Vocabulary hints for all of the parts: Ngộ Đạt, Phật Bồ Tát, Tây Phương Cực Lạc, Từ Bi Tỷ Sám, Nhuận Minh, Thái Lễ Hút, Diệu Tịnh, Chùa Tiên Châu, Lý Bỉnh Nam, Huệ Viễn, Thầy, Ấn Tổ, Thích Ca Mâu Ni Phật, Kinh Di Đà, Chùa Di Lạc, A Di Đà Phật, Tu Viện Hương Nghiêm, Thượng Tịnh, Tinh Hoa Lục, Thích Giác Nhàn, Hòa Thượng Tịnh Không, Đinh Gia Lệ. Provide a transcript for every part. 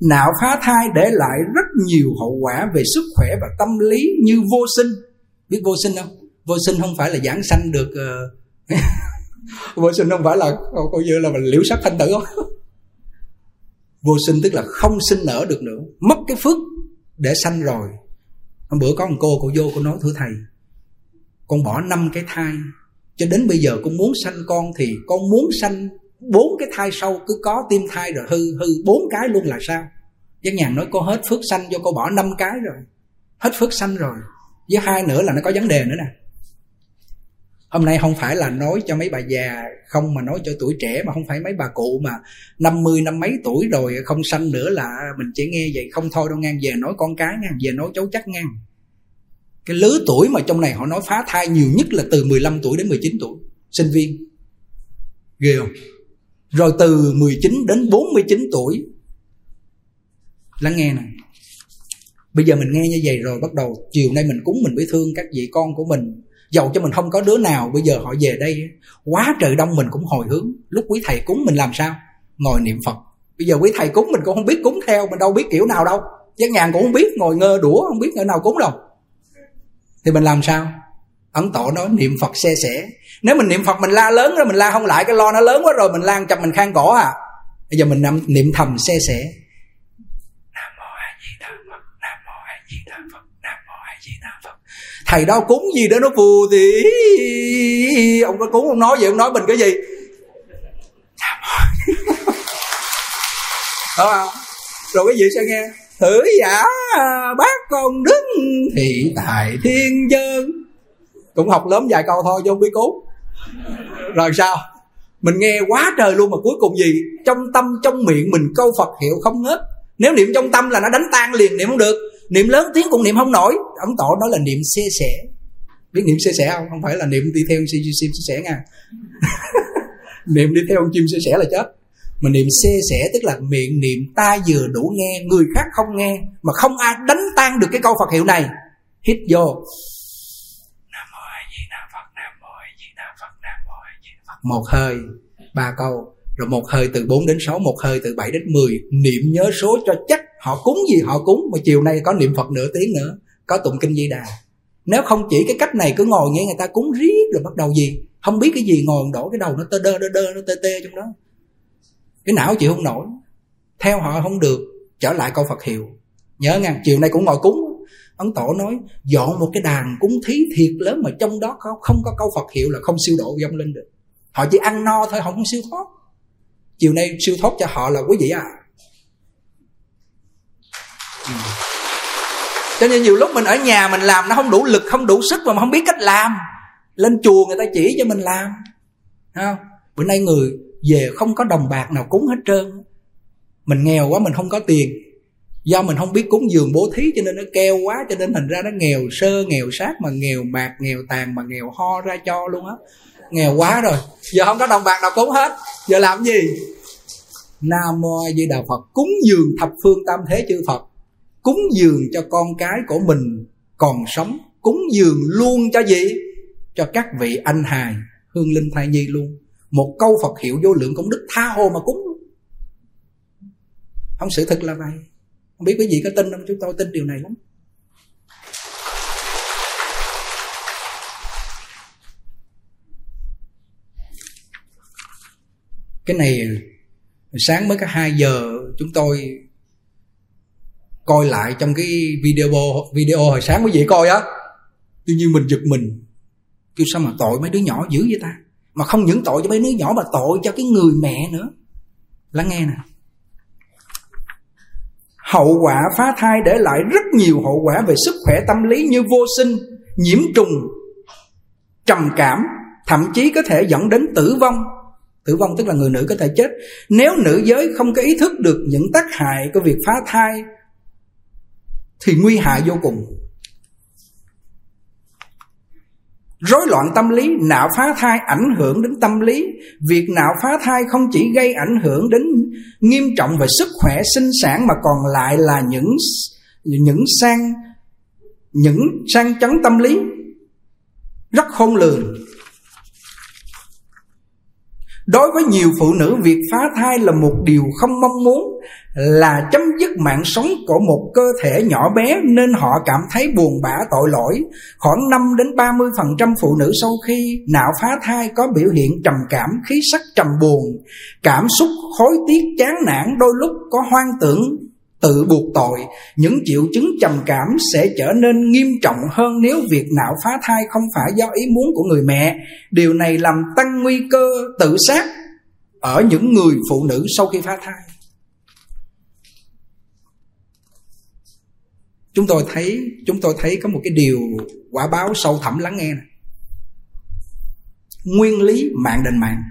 Nạo phá thai để lại rất nhiều hậu quả về sức khỏe và tâm lý, như vô sinh. Biết vô sinh không? Vô sinh không phải là giảng sanh được vô sinh không phải là coi như là mình liễu sắc thanh tử không? Vô sinh tức là không sinh nở được nữa, mất cái phước để sanh rồi. Hôm bữa có một cô vô cô nói: thưa thầy, con bỏ 5 cái thai, cho đến bây giờ con muốn sanh con thì con muốn sanh 4 cái thai sau, cứ có tim thai rồi hư 4 cái luôn là sao? Giác Nhàn nói: cô hết phước sanh do cô bỏ 5 cái rồi, hết phước sanh rồi. Với 2 nữa là nó có vấn đề nữa nè. Hôm nay không phải là nói cho mấy bà già không, mà nói cho tuổi trẻ, mà không phải mấy bà cụ mà 50 năm mấy tuổi rồi không sanh nữa là mình chỉ nghe vậy không thôi đâu. Ngang về nói con cái, ngang về nói cháu chắc, ngang cái lứa tuổi mà trong này họ nói phá thai nhiều nhất là từ 15 tuổi đến 19 tuổi, sinh viên. Ghê không? Rồi từ 19 đến 49 tuổi. Lắng nghe nè. Bây giờ mình nghe như vậy rồi bắt đầu chiều nay mình cúng mình phải thương các vị con của mình. Dầu cho mình không có đứa nào, bây giờ họ về đây quá trời đông mình cũng hồi hướng. Lúc quý thầy cúng mình làm sao? Ngồi niệm Phật. Bây giờ quý thầy cúng mình cũng không biết cúng theo, mình đâu biết kiểu nào đâu. Giác Nhàn cũng không biết, ngồi ngơ đũa không biết ở nào cúng đâu. Thì mình làm sao? Ấn Tổ nói niệm Phật xe sẻ. Nếu mình niệm Phật mình la lớn rồi, mình la không lại, cái lo nó lớn quá rồi, mình la chập mình khang cổ à. Bây giờ mình niệm thầm xe sẻ: Nam mô A Di Đà Phật, Nam mô A Di Đà Phật, Nam mô A Di Đà Phật. Thầy đó cúng gì đó nó phù thì ông đó cúng, ông nói vậy, ông nói mình cái gì? Nam mô. Đúng không? Rồi cái gì sẽ nghe? Thử giả bác con đứng thì tại thiên dân. Cũng học lớn vài câu thôi chứ không biết cúng. Rồi sao? Mình nghe quá trời luôn mà cuối cùng gì? Trong tâm trong miệng mình câu Phật hiệu không hết. Nếu niệm trong tâm là nó đánh tan liền, niệm không được. Niệm lớn tiếng cũng niệm không nổi. Ấn Tổ nói là niệm xê xẻ. Biết niệm xê xẻ không? Không phải là niệm đi theo chim xê xẻ nha. Niệm đi theo chim xê xẻ là chết. Mà niệm xê xẻ tức là miệng niệm ta vừa đủ nghe, người khác không nghe, mà không ai đánh tan được cái câu Phật hiệu này. Hít vô một hơi 3 câu, rồi một hơi từ 4 đến 6, một hơi từ 7 đến 10. Niệm nhớ số cho chắc. Họ cúng gì họ cúng, mà chiều nay có niệm Phật nửa tiếng nữa, có tụng Kinh Di Đà. Nếu không chỉ cái cách này cứ ngồi nghe người ta cúng riết, rồi bắt đầu gì không biết cái gì, ngồi đổ cái đầu nó tơ đơ đơ đơ, nó tê tê trong đó, cái não chịu không nổi. Theo họ không được, trở lại câu Phật hiệu. Nhớ ngang, chiều nay cũng ngồi cúng. Ấn Tổ nói dọn một cái đàn cúng thí thiệt lớn mà trong đó không có câu Phật hiệu là không siêu độ vong linh được. Họ chỉ ăn no thôi, họ không siêu thoát. Chiều nay siêu thoát cho họ là quý vị à. Cho nên nhiều lúc mình ở nhà mình làm nó không đủ lực, không đủ sức, mà không biết cách làm. Lên chùa người ta chỉ cho mình làm. Thấy không? Bữa nay người về không có đồng bạc nào cúng hết trơn. Mình nghèo quá, mình không có tiền. Do mình không biết cúng dường bố thí cho nên nó keo quá, cho nên thành ra nó nghèo sơ, nghèo sát, mà nghèo mạt, nghèo tàn, mà nghèo ho ra cho luôn á. Nghèo quá rồi, giờ không có đồng bạc nào cúng hết. Giờ làm gì? Nam mô A Di Đà Phật. Cúng dường thập phương tam thế chư Phật. Cúng dường cho con cái của mình còn sống. Cúng dường luôn cho gì? Cho các vị anh hài, hương linh thai nhi luôn. Một câu Phật hiệu vô lượng công đức, tha hồ mà cúng. Không, sự thật là vậy. Không biết quý vị có tin không? Chúng tôi tin điều này lắm. Cái này sáng mới có 2 giờ chúng tôi coi lại trong cái video hồi sáng quý vị coi á. Tuy nhiên mình giật mình, kêu sao mà tội mấy đứa nhỏ dữ vậy ta. Mà không những tội cho mấy đứa nhỏ mà tội cho cái người mẹ nữa. Lắng nghe nè. Hậu quả phá thai để lại rất nhiều hậu quả về sức khỏe tâm lý, như vô sinh, nhiễm trùng, trầm cảm, thậm chí có thể dẫn đến tử vong. Tử vong tức là người nữ có thể chết nếu nữ giới không có ý thức được những tác hại của việc phá thai, thì nguy hại vô cùng. Rối loạn tâm lý, nạo phá thai ảnh hưởng đến tâm lý. Việc nạo phá thai không chỉ gây ảnh hưởng đến nghiêm trọng về sức khỏe sinh sản, mà còn lại là những sang chấn tâm lý rất khôn lường. Đối với nhiều phụ nữ, việc phá thai là một điều không mong muốn, là chấm dứt mạng sống của một cơ thể nhỏ bé, nên họ cảm thấy buồn bã tội lỗi. Khoảng 5-30% phụ nữ sau khi nạo phá thai có biểu hiện trầm cảm, khí sắc trầm buồn, cảm xúc hối tiếc chán nản, đôi lúc có hoang tưởng tự buộc tội. Những triệu chứng trầm cảm sẽ trở nên nghiêm trọng hơn nếu việc nạo phá thai không phải do ý muốn của người mẹ. Điều này làm tăng nguy cơ tự sát ở những người phụ nữ sau khi phá thai. Chúng tôi thấy có một cái điều quả báo sâu thẳm lắng nghe này. Nguyên lý mạng đền mạng.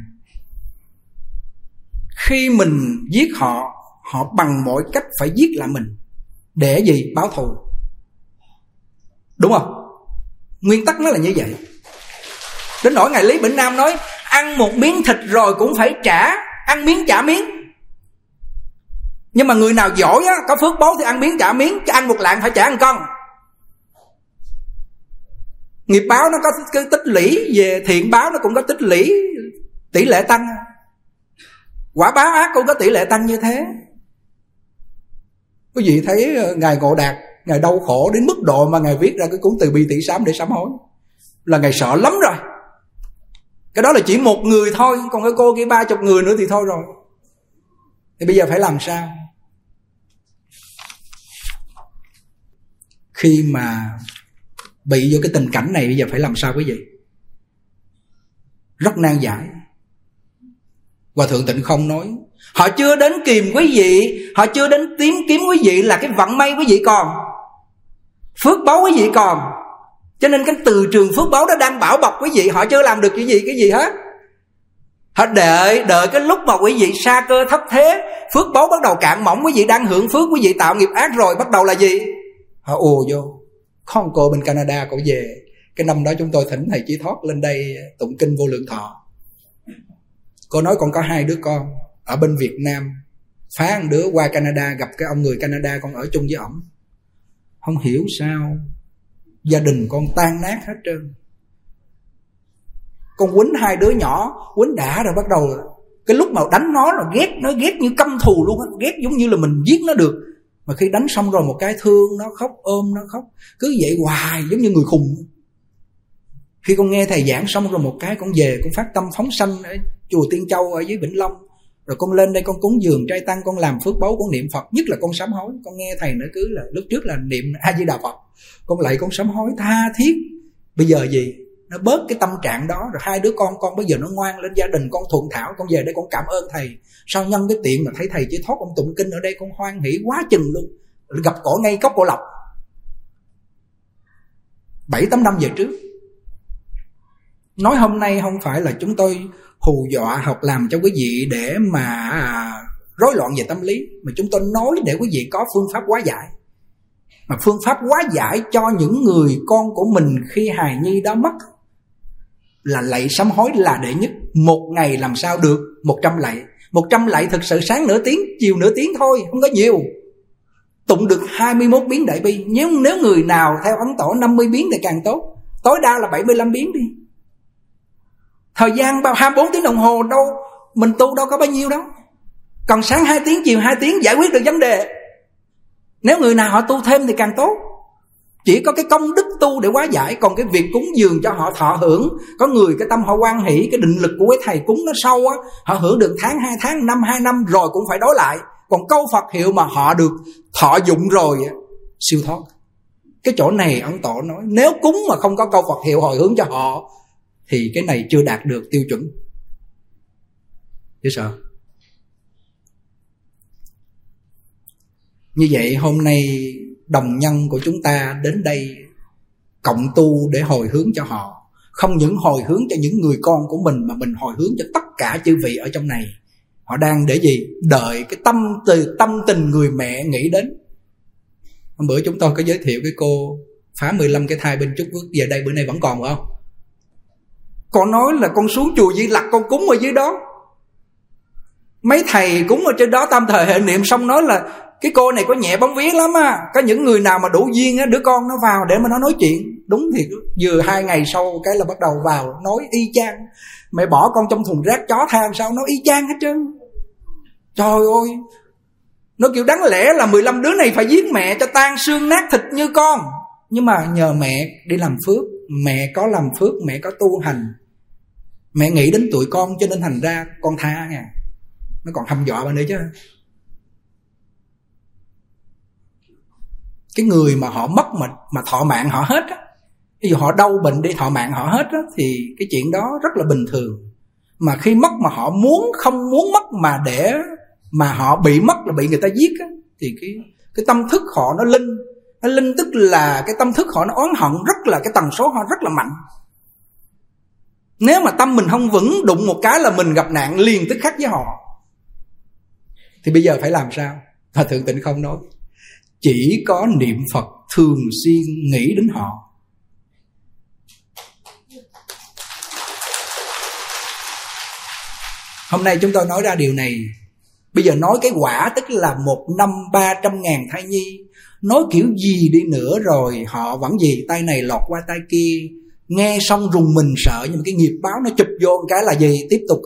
Khi mình giết họ, họ bằng mọi cách phải giết lại mình. Để gì? Báo thù. Đúng không? Nguyên tắc nó là như vậy. Đến nỗi ngày Lý Bỉnh Nam nói ăn một miếng thịt rồi cũng phải trả, ăn miếng trả miếng. Nhưng mà người nào giỏi á, có phước báu thì ăn miếng trả miếng, chứ ăn một lạng phải trả một con. Nghiệp báo nó có cái tích lũy, về thiện báo nó cũng có tích lũy, tỷ lệ tăng. Quả báo ác cũng có tỷ lệ tăng như thế. Quý vị thấy Ngài Ngộ Đạt, Ngài đau khổ đến mức độ mà Ngài viết ra cái cuốn Từ Bi Tỷ Sám để sám hối. Là Ngài sợ lắm rồi. Cái đó là chỉ một người thôi, còn cái cô kia 30 người nữa thì thôi rồi. Thì bây giờ phải làm sao? Khi mà bị vô cái tình cảnh này bây giờ phải làm sao quý vị? Rất nan giải. Hòa Thượng Tịnh Không nói họ chưa đến kìm quý vị, họ chưa đến tìm kiếm quý vị là cái vận may quý vị còn, phước báu quý vị còn. Cho nên cái từ trường phước báu đó đang bảo bọc quý vị, họ chưa làm được cái gì hết. Họ đợi cái lúc mà quý vị sa cơ thấp thế, phước báu bắt đầu cạn mỏng, quý vị đang hưởng phước, quý vị tạo nghiệp ác rồi, bắt đầu là gì? Họ ùa vô. Con cô bên Canada cậu về, cái năm đó chúng tôi thỉnh thầy Chế Thoát lên đây tụng kinh Vô Lượng Thọ. Cô nói con có 2 đứa con ở bên Việt Nam, phá một đứa qua Canada, gặp cái ông người Canada con ở chung với ổng. Không hiểu sao gia đình con tan nát hết trơn. Con quýnh 2 đứa nhỏ, quýnh đã rồi bắt đầu cái lúc mà đánh nó là ghét, nó ghét như căm thù luôn á, ghét giống như là mình giết nó được. Mà khi đánh xong rồi một cái thương nó khóc, ôm nó khóc, cứ vậy hoài giống như người khùng. Khi con nghe thầy giảng xong rồi một cái con về, con phát tâm phóng sanh ở chùa Tiên Châu ở dưới Vĩnh Long. Rồi con lên đây con cúng dường trai tăng, con làm phước báu, con niệm Phật, nhất là con sám hối. Con nghe thầy nói cứ là lúc trước là niệm A Di Đà Phật, con lại con sám hối tha thiết. Bây giờ gì? Nó bớt cái tâm trạng đó rồi, 2 đứa con bây giờ nó ngoan lên, gia đình con thuận thảo. Con về đây con cảm ơn thầy. Sau nhân cái tiện mà thấy thầy Chế Thoát ông tụng kinh ở đây, con hoan hỷ quá chừng luôn. Gặp cổ ngay cốc cổ lọc 7-8 năm về trước. Nói hôm nay không phải là chúng tôi hù dọa hoặc làm cho quý vị để mà rối loạn về tâm lý, mà chúng tôi nói để quý vị có phương pháp hóa giải. Mà phương pháp hóa giải cho những người con của mình khi hài nhi đó mất là lạy sám hối là đệ nhất. 1 ngày làm sao được 100 lạy. 100 lạy thực sự sáng nửa tiếng, chiều nửa tiếng thôi, không có nhiều. Tụng được 21 biến đại bi. Nếu người nào theo Ấn Tổ 50 biến thì càng tốt. Tối đa là 75 biến đi. Thời gian 24 tiếng đồng hồ đâu, mình tu đâu có bao nhiêu đâu. Còn sáng 2 tiếng, chiều 2 tiếng giải quyết được vấn đề. Nếu người nào họ tu thêm thì càng tốt. Chỉ có cái công đức tu để hóa giải. Còn cái việc cúng dường cho họ thọ hưởng. Có người cái tâm họ hoan hỷ, cái định lực của cái thầy cúng nó sâu á, họ hưởng được tháng, 2 tháng, năm, 2 năm rồi cũng phải đối lại. Còn câu Phật hiệu mà họ được thọ dụng rồi, siêu thoát. Cái chỗ này Ấn Tổ nói nếu cúng mà không có câu Phật hiệu hồi hướng cho họ thì cái này chưa đạt được tiêu chuẩn. Chứ sao? Như vậy hôm nay đồng nhân của chúng ta đến đây cộng tu để hồi hướng cho họ. Không những hồi hướng cho những người con của mình mà mình hồi hướng cho tất cả chư vị ở trong này. Họ đang để gì? Đợi cái tâm tình người mẹ nghĩ đến. Hôm bữa chúng tôi có giới thiệu cái cô phá 15 cái thai bên Trung Quốc về đây bữa nay vẫn còn không? Con nói là con xuống chùa Di Lạc con cúng ở dưới đó. Mấy thầy cúng ở trên đó tam thời hệ niệm xong nói là cái cô này có nhẹ bóng vía lắm á, có những người nào mà đủ duyên á, đứa con nó vào để mà nó nói chuyện. Đúng thiệt, vừa 2 ngày sau cái là bắt đầu vào nói y chang. Mẹ bỏ con trong thùng rác chó than sao nói y chang hết trơn. Trời ơi, nó kiểu đáng lẽ là 15 đứa này phải giết mẹ cho tan xương nát thịt như con. Nhưng mà nhờ mẹ đi làm phước, mẹ có làm phước, mẹ có tu hành, mẹ nghĩ đến tụi con cho nên thành ra con tha nha. Nó còn hăm dọa bà nữa chứ. Cái người mà họ mất mà thọ mạng họ hết á, ví dụ họ đau bệnh đi thọ mạng họ hết á, thì cái chuyện đó rất là bình thường. Mà khi mất mà họ muốn không muốn mất mà để mà họ bị mất là bị người ta giết á, thì cái tâm thức họ nó linh. Nó linh tức là cái tâm thức họ nó oán hận, rất là cái tần số họ rất là mạnh. Nếu mà tâm mình không vững, đụng một cái là mình gặp nạn liền tức khắc với họ. Thì bây giờ phải làm sao? Hòa Thượng Tịnh Không nói chỉ có niệm Phật thường xuyên nghĩ đến họ. Hôm nay chúng tôi nói ra điều này. Bây giờ nói cái quả tức là 1 năm 300.000 thai nhi. Nói kiểu gì đi nữa rồi họ vẫn gì tay này lọt qua tay kia, nghe xong rùng mình sợ. Nhưng mà cái nghiệp báo nó chụp vô cái là gì? Tiếp tục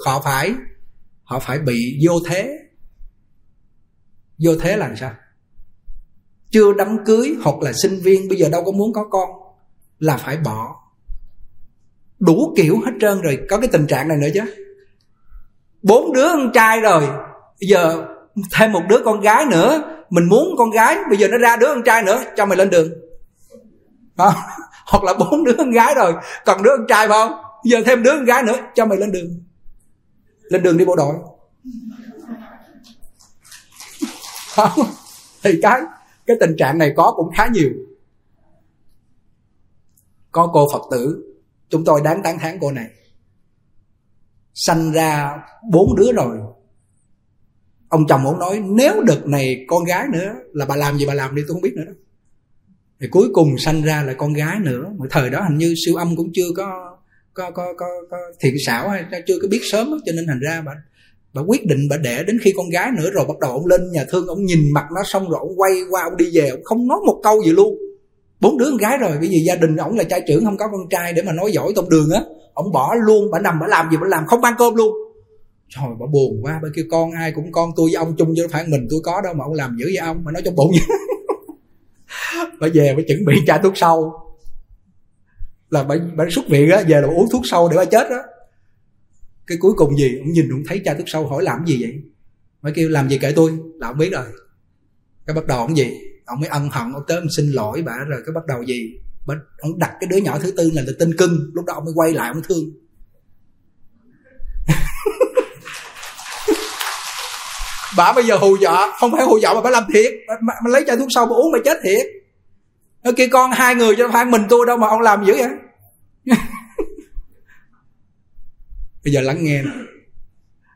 họ phải bị vô thế. Vô thế là sao? Chưa đám cưới hoặc là sinh viên, bây giờ đâu có muốn có con, là phải bỏ. Đủ kiểu hết trơn rồi. Có cái tình trạng này nữa chứ. 4 đứa con trai rồi, bây giờ thêm 1 đứa con gái nữa. Mình muốn con gái, bây giờ nó ra đứa con trai nữa, cho mày lên đường à. Hoặc là 4 đứa con gái rồi, còn đứa con trai phải không? Bây giờ thêm đứa con gái nữa, cho mày lên đường. Lên đường đi bộ đội. Thì cái tình trạng này có cũng khá nhiều. Có cô Phật tử chúng tôi đáng tán thán, cô này sanh ra 4 đứa rồi, ông chồng ông nói nếu đợt này con gái nữa là bà làm gì bà làm đi, tôi không biết nữa đó. Thì cuối cùng sanh ra là con gái nữa. Mà thời đó hình như siêu âm cũng chưa có thiện xảo hay chưa có biết sớm đó, cho nên thành ra bà quyết định bà để đến khi con gái nữa rồi bắt đầu ông lên nhà thương, ông nhìn mặt nó xong rồi ông quay qua ông đi về, ông không nói một câu gì luôn. 4 đứa con gái rồi, bởi vì gia đình ông là trai trưởng, không có con trai để mà nói giỏi trong đường á, ông bỏ luôn. Bà nằm bà làm gì bà làm, không ăn cơm luôn. Trời, bà buồn quá, bà kêu con ai cũng con, tôi với ông chung chứ phải mình tôi có đâu mà ông làm dữ với ông, mà nói trong bụng. Bà về bà chuẩn bị chai thuốc sâu, là bà xuất viện á, về là bà uống thuốc sâu để bà chết đó. Cái cuối cùng gì ông nhìn ông thấy chai thuốc sâu, hỏi làm gì vậy? Mới kêu làm gì kệ tôi, là ông biết rồi. Cái bắt đầu ông gì, ông mới ân hận, ông tới ông xin lỗi bà. Rồi cái bắt đầu gì ông đặt cái đứa nhỏ thứ tư là tên cưng. Lúc đó ông mới quay lại ông thương. Bà bây giờ hù dọa, không phải hù dọa mà bà làm thiệt. Bà lấy chai thuốc sâu bà uống bà chết thiệt. Nó kêu con 2 người chứ phải mình tôi đâu mà ông làm dữ vậy. Bây giờ lắng nghe,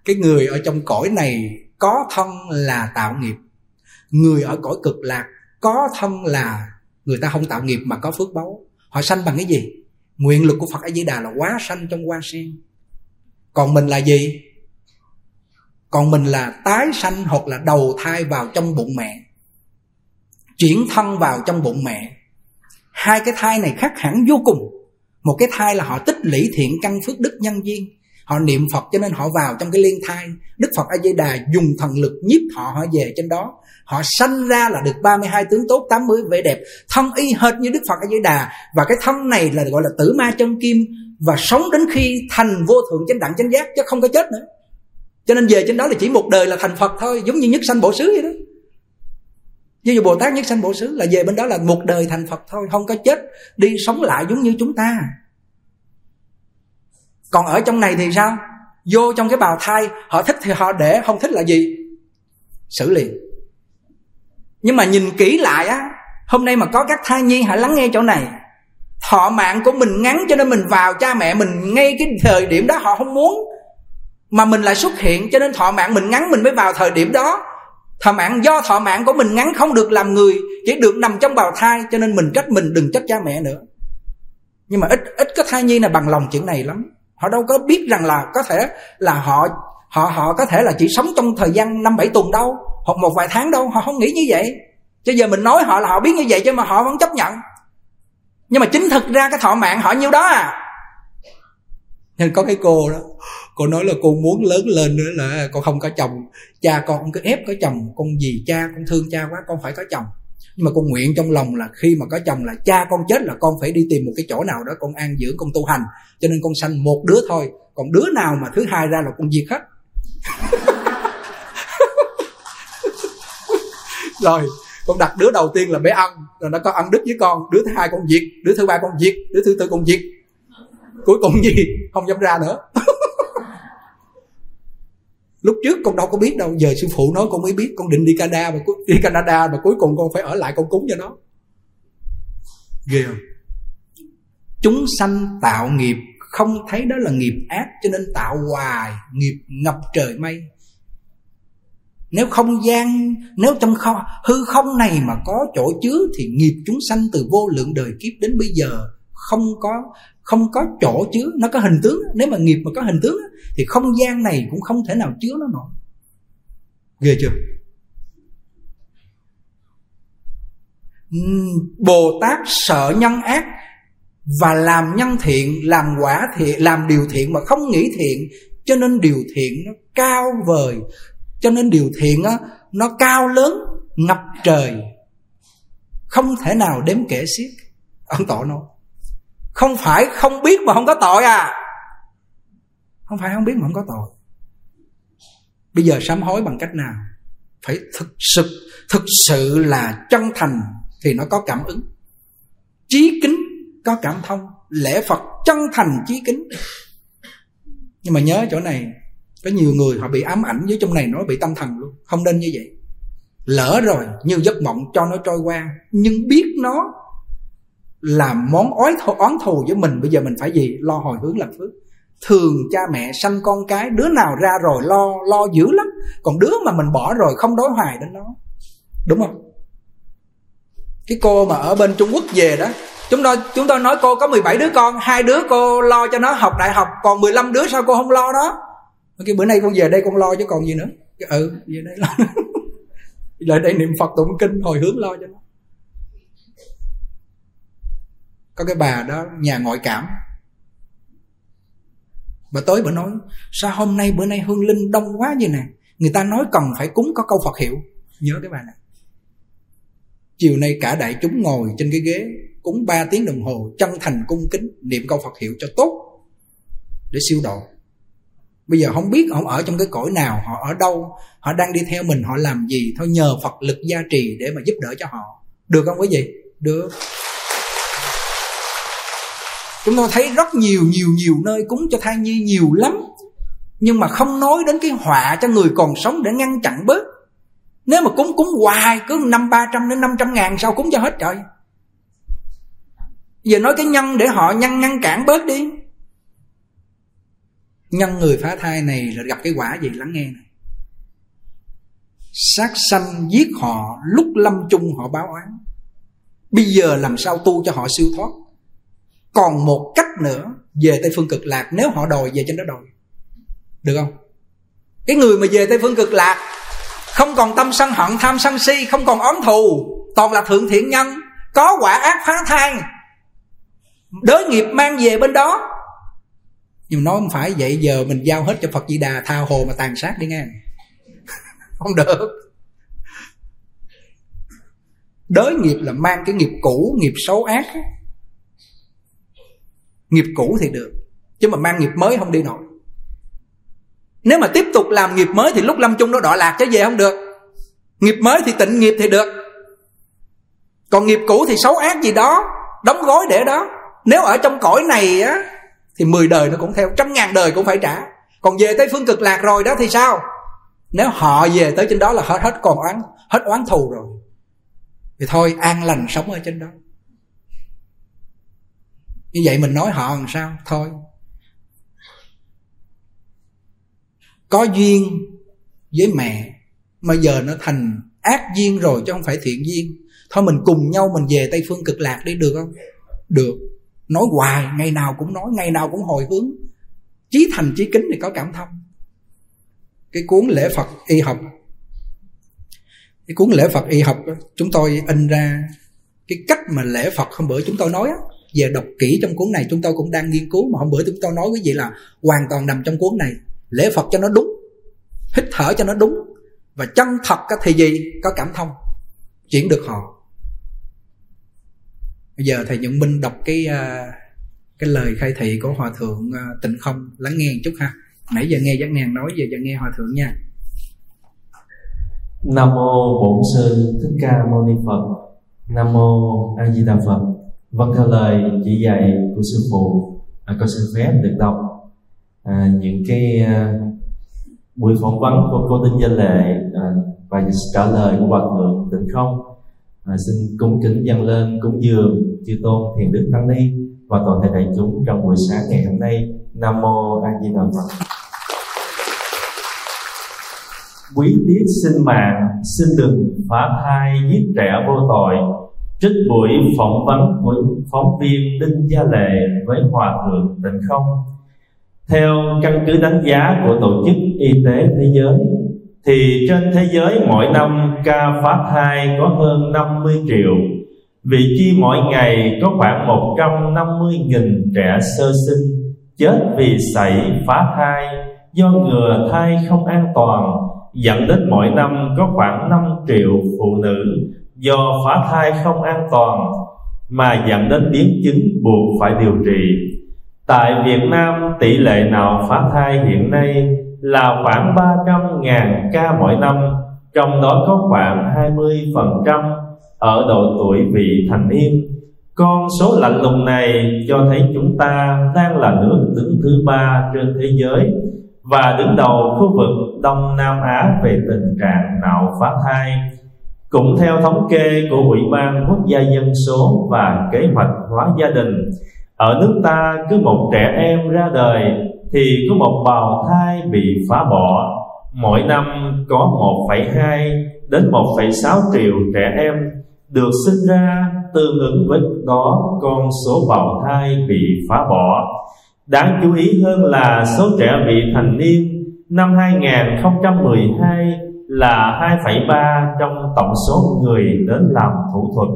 cái người ở trong cõi này có thân là tạo nghiệp, người ở cõi cực lạc có thân là người ta không tạo nghiệp mà có phước báu. Họ sanh bằng cái gì? Nguyện lực của Phật A Di Đà là hóa sanh trong hoa sen. Còn mình là gì? Còn mình là tái sanh hoặc là đầu thai vào trong bụng mẹ, chuyển thân vào trong bụng mẹ. 2 cái thai này khác hẳn vô cùng. Một cái thai là họ tích lũy thiện căn phước đức nhân duyên, họ niệm Phật cho nên họ vào trong cái liên thai. Đức Phật A Di Đà dùng thần lực nhiếp họ về trên đó, họ sanh ra là được 32 tướng tốt, 80 vẻ đẹp, thân y hệt như Đức Phật A Di Đà. Và cái thân này là gọi là tử ma chân kim, và sống đến khi thành vô thượng chánh đẳng chánh giác chứ không có chết nữa. Cho nên về trên đó là chỉ một đời là thành Phật thôi, giống như nhất sanh bổ xứ vậy đó. Như Bồ Tát nhất sanh bổ xứ là về bên đó là một đời thành Phật thôi, không có chết, đi sống lại giống như chúng ta. Còn ở trong này thì sao? Vô trong cái bào thai, họ thích thì họ để, không thích là gì? Xử liền. Nhưng mà nhìn kỹ lại á, hôm nay mà có các thai nhi, hãy lắng nghe chỗ này. Thọ mạng của mình ngắn cho nên mình vào, cha mẹ mình ngay cái thời điểm đó họ không muốn, mà mình lại xuất hiện, cho nên thọ mạng mình ngắn mình mới vào thời điểm đó. Do thọ mạng của mình ngắn không được làm người, chỉ được nằm trong bào thai, cho nên mình đừng trách cha mẹ nữa. Nhưng mà ít có thai nhi là bằng lòng chuyện này lắm. Họ đâu có biết rằng là có thể là họ Họ có thể là chỉ sống trong thời gian 5-7 tuần đâu, hoặc một vài tháng đâu, họ không nghĩ như vậy. Chứ giờ mình nói họ là họ biết như vậy chứ mà họ vẫn chấp nhận. Nhưng mà chính thực ra cái thọ mạng họ nhiêu đó à. Nên có cái cô đó, cô nói là cô muốn lớn lên nữa là con không có chồng. Cha con không cứ ép có chồng, con vì cha con thương cha quá con phải có chồng. Nhưng mà con nguyện trong lòng là khi mà có chồng là cha con chết là con phải đi tìm một cái chỗ nào đó con an dưỡng, con tu hành. Cho nên con sanh một đứa thôi, còn đứa nào mà thứ hai ra là con diệt hết. Rồi con đặt đứa đầu tiên là bé ăn, rồi nó có ăn đứt với con. Đứa thứ hai con diệt, đứa thứ ba con diệt, đứa thứ tư con diệt. Cuối cùng gì? Không dám ra nữa. Lúc trước con đâu có biết đâu, giờ sư phụ nói con mới biết. Con định đi Canada mà cuối cùng con phải ở lại con cúng cho nó. Ghê không? Chúng sanh tạo nghiệp không thấy đó là nghiệp ác, cho nên tạo hoài nghiệp ngập trời mây. Nếu không gian, nếu trong hư không này mà có chỗ chứa thì nghiệp chúng sanh từ vô lượng đời kiếp đến bây giờ không có chỗ chứa. Nó có hình tướng, nếu mà nghiệp mà có hình tướng thì không gian này cũng không thể nào chứa nó nổi. Ghê chưa? Bồ Tát sợ nhân ác và làm nhân thiện, làm quả thiện, làm điều thiện mà không nghĩ thiện, cho nên điều thiện nó cao vời, cho nên điều thiện nó cao lớn ngập trời, không thể nào đếm kể xiết. Ấn Tổ nói không phải không biết mà không có tội à. Không phải không biết mà không có tội. Bây giờ sám hối bằng cách nào? Phải thực sự là chân thành thì nó có cảm ứng. Chí kính có cảm thông. Lễ Phật chân thành chí kính. Nhưng mà nhớ chỗ này, có nhiều người họ bị ám ảnh dưới trong này, nó bị tâm thần luôn. Không nên như vậy. Lỡ rồi như giấc mộng cho nó trôi qua. Nhưng biết nó là món oán thù với mình. Bây giờ mình phải gì? Lo hồi hướng làm phước. Thường cha mẹ sanh con cái, đứa nào ra rồi lo dữ lắm. Còn đứa mà mình bỏ rồi không đối hoài đến nó, đúng không? Cái cô mà ở bên Trung Quốc về đó, chúng tôi nói cô có 17 đứa con, 2 đứa cô lo cho nó học đại học, còn 15 đứa sao cô không lo đó? Cái bữa nay con về đây con lo chứ còn gì nữa. Về đây lo. Lại đây niệm Phật tụng kinh hồi hướng lo cho nó. Có cái bà đó nhà ngoại cảm, bà tối bà nói sao hôm nay bữa nay hương linh đông quá vậy nè, người ta nói cần phải cúng có câu Phật hiệu. Nhớ cái bà này, chiều nay cả đại chúng ngồi trên cái ghế cúng 3 tiếng đồng hồ chân thành cung kính niệm câu Phật hiệu cho tốt để siêu độ. Bây giờ không biết họ ở trong cái cõi nào, họ ở đâu, họ đang đi theo mình, họ làm gì, thôi nhờ Phật lực gia trì để mà giúp đỡ cho họ. Được không quý vị? Được. Chúng tôi thấy rất nhiều nơi cúng cho thai nhi nhiều lắm. Nhưng mà không nói đến cái họa cho người còn sống để ngăn chặn bớt. Nếu mà cúng hoài cứ 500-300 đến 500 ngàn sao cúng cho hết trời. Giờ nói cái nhân để họ ngăn cản bớt đi. Nhân người phá thai này là gặp cái quả gì? Lắng nghe này. Sát sanh giết họ, lúc lâm chung họ báo oán. Bây giờ làm sao tu cho họ siêu thoát? Còn một cách nữa, về Tây Phương Cực Lạc, nếu họ đòi về trên đó đòi. Được không? Cái người mà về Tây Phương Cực Lạc không còn tâm sân hận, tham sân si, không còn oán thù, toàn là thượng thiện nhân, có quả ác phá thai, đới nghiệp mang về bên đó. Nhưng nói không phải vậy, giờ mình giao hết cho Phật Di Đà, tha hồ mà tàn sát đi nghe. Không được. Đới nghiệp là mang cái nghiệp cũ, nghiệp xấu ác. Nghiệp cũ thì được, chứ mà mang nghiệp mới không đi nổi. Nếu mà tiếp tục làm nghiệp mới thì lúc lâm chung nó đọa lạc chứ về không được. Nghiệp mới thì tịnh nghiệp thì được, còn nghiệp cũ thì xấu ác gì đó đóng gói để đó. Nếu ở trong cõi này á thì 10 đời nó cũng theo, 100.000 đời cũng phải trả. Còn về Tây Phương Cực Lạc rồi đó thì sao? Nếu họ về tới trên đó là hết còn oán, hết oán thù rồi, thì thôi an lành sống ở trên đó. Như vậy mình nói họ làm sao? Thôi, có duyên với mẹ mà giờ nó thành ác duyên rồi chứ không phải thiện duyên. Thôi mình cùng nhau mình về Tây Phương Cực Lạc đi, được không? Được. Nói hoài, ngày nào cũng nói, ngày nào cũng hồi hướng. Chí thành chí kính thì có cảm thông. cái cuốn lễ Phật y học. Cái cuốn lễ Phật y học chúng tôi in ra cái cách mà lễ Phật hôm bữa chúng tôi nói á, về đọc kỹ trong cuốn này chúng tôi cũng đang nghiên cứu, mà hôm bữa chúng tôi nói quý vị là hoàn toàn nằm trong cuốn này. Lễ Phật cho nó đúng, hít thở cho nó đúng và chân thật thì gì có cảm thông chuyển được họ. Bây giờ thầy Nhuận Minh đọc cái lời khai thị của Hòa Thượng Tịnh Không, lắng nghe một chút ha. Nãy giờ nghe Giác Nhàn nói, giờ nghe Hòa Thượng nha. Nam mô Bổn Sư Thích Ca Mâu Ni Phật. Nam mô A Di Đà Phật. Vâng, theo lời chỉ dạy của sư phụ, con xin phép được đọc những cái buổi phỏng vấn của cô Đinh Gia Lệ và những trả lời của Hòa Thượng Tịnh Không. Xin cung kính dâng lên cúng dường chư tôn thiền đức tăng ni và toàn thể đại chúng trong buổi sáng ngày hôm nay. Nam mô A Di Đà Phật. Quý tiết sinh mạng, xin đừng phá thai giết trẻ vô tội. Trích buổi phỏng vấn của phóng viên Đinh Gia Lệ với Hòa Thượng Tịnh Không. Theo căn cứ đánh giá của Tổ chức Y tế Thế giới thì trên thế giới mỗi năm ca phá thai có hơn 50 triệu, vị chi mỗi ngày có khoảng 150.000 trẻ sơ sinh chết vì sảy phá thai do ngừa thai không an toàn, dẫn đến mỗi năm có khoảng 5 triệu phụ nữ do phá thai không an toàn mà dẫn đến biến chứng buộc phải điều trị. Tại Việt Nam, tỷ lệ nạo phá thai hiện nay là khoảng 300.000 ca mỗi năm, trong đó có khoảng 20% ở độ tuổi vị thành niên. Con số lạnh lùng này cho thấy chúng ta đang là nước đứng thứ 3 trên thế giới và đứng đầu khu vực Đông Nam Á về tình trạng nạo phá thai. Cũng theo thống kê của Ủy ban Quốc gia Dân số và Kế hoạch hóa gia đình, ở nước ta cứ một trẻ em ra đời thì có một bào thai bị phá bỏ. Mỗi năm có 1,2 đến 1,6 triệu trẻ em được sinh ra, tương ứng với đó con số bào thai bị phá bỏ. Đáng chú ý hơn là số trẻ vị thành niên năm 2012 là 2,3 trong tổng số người đến làm thủ thuật.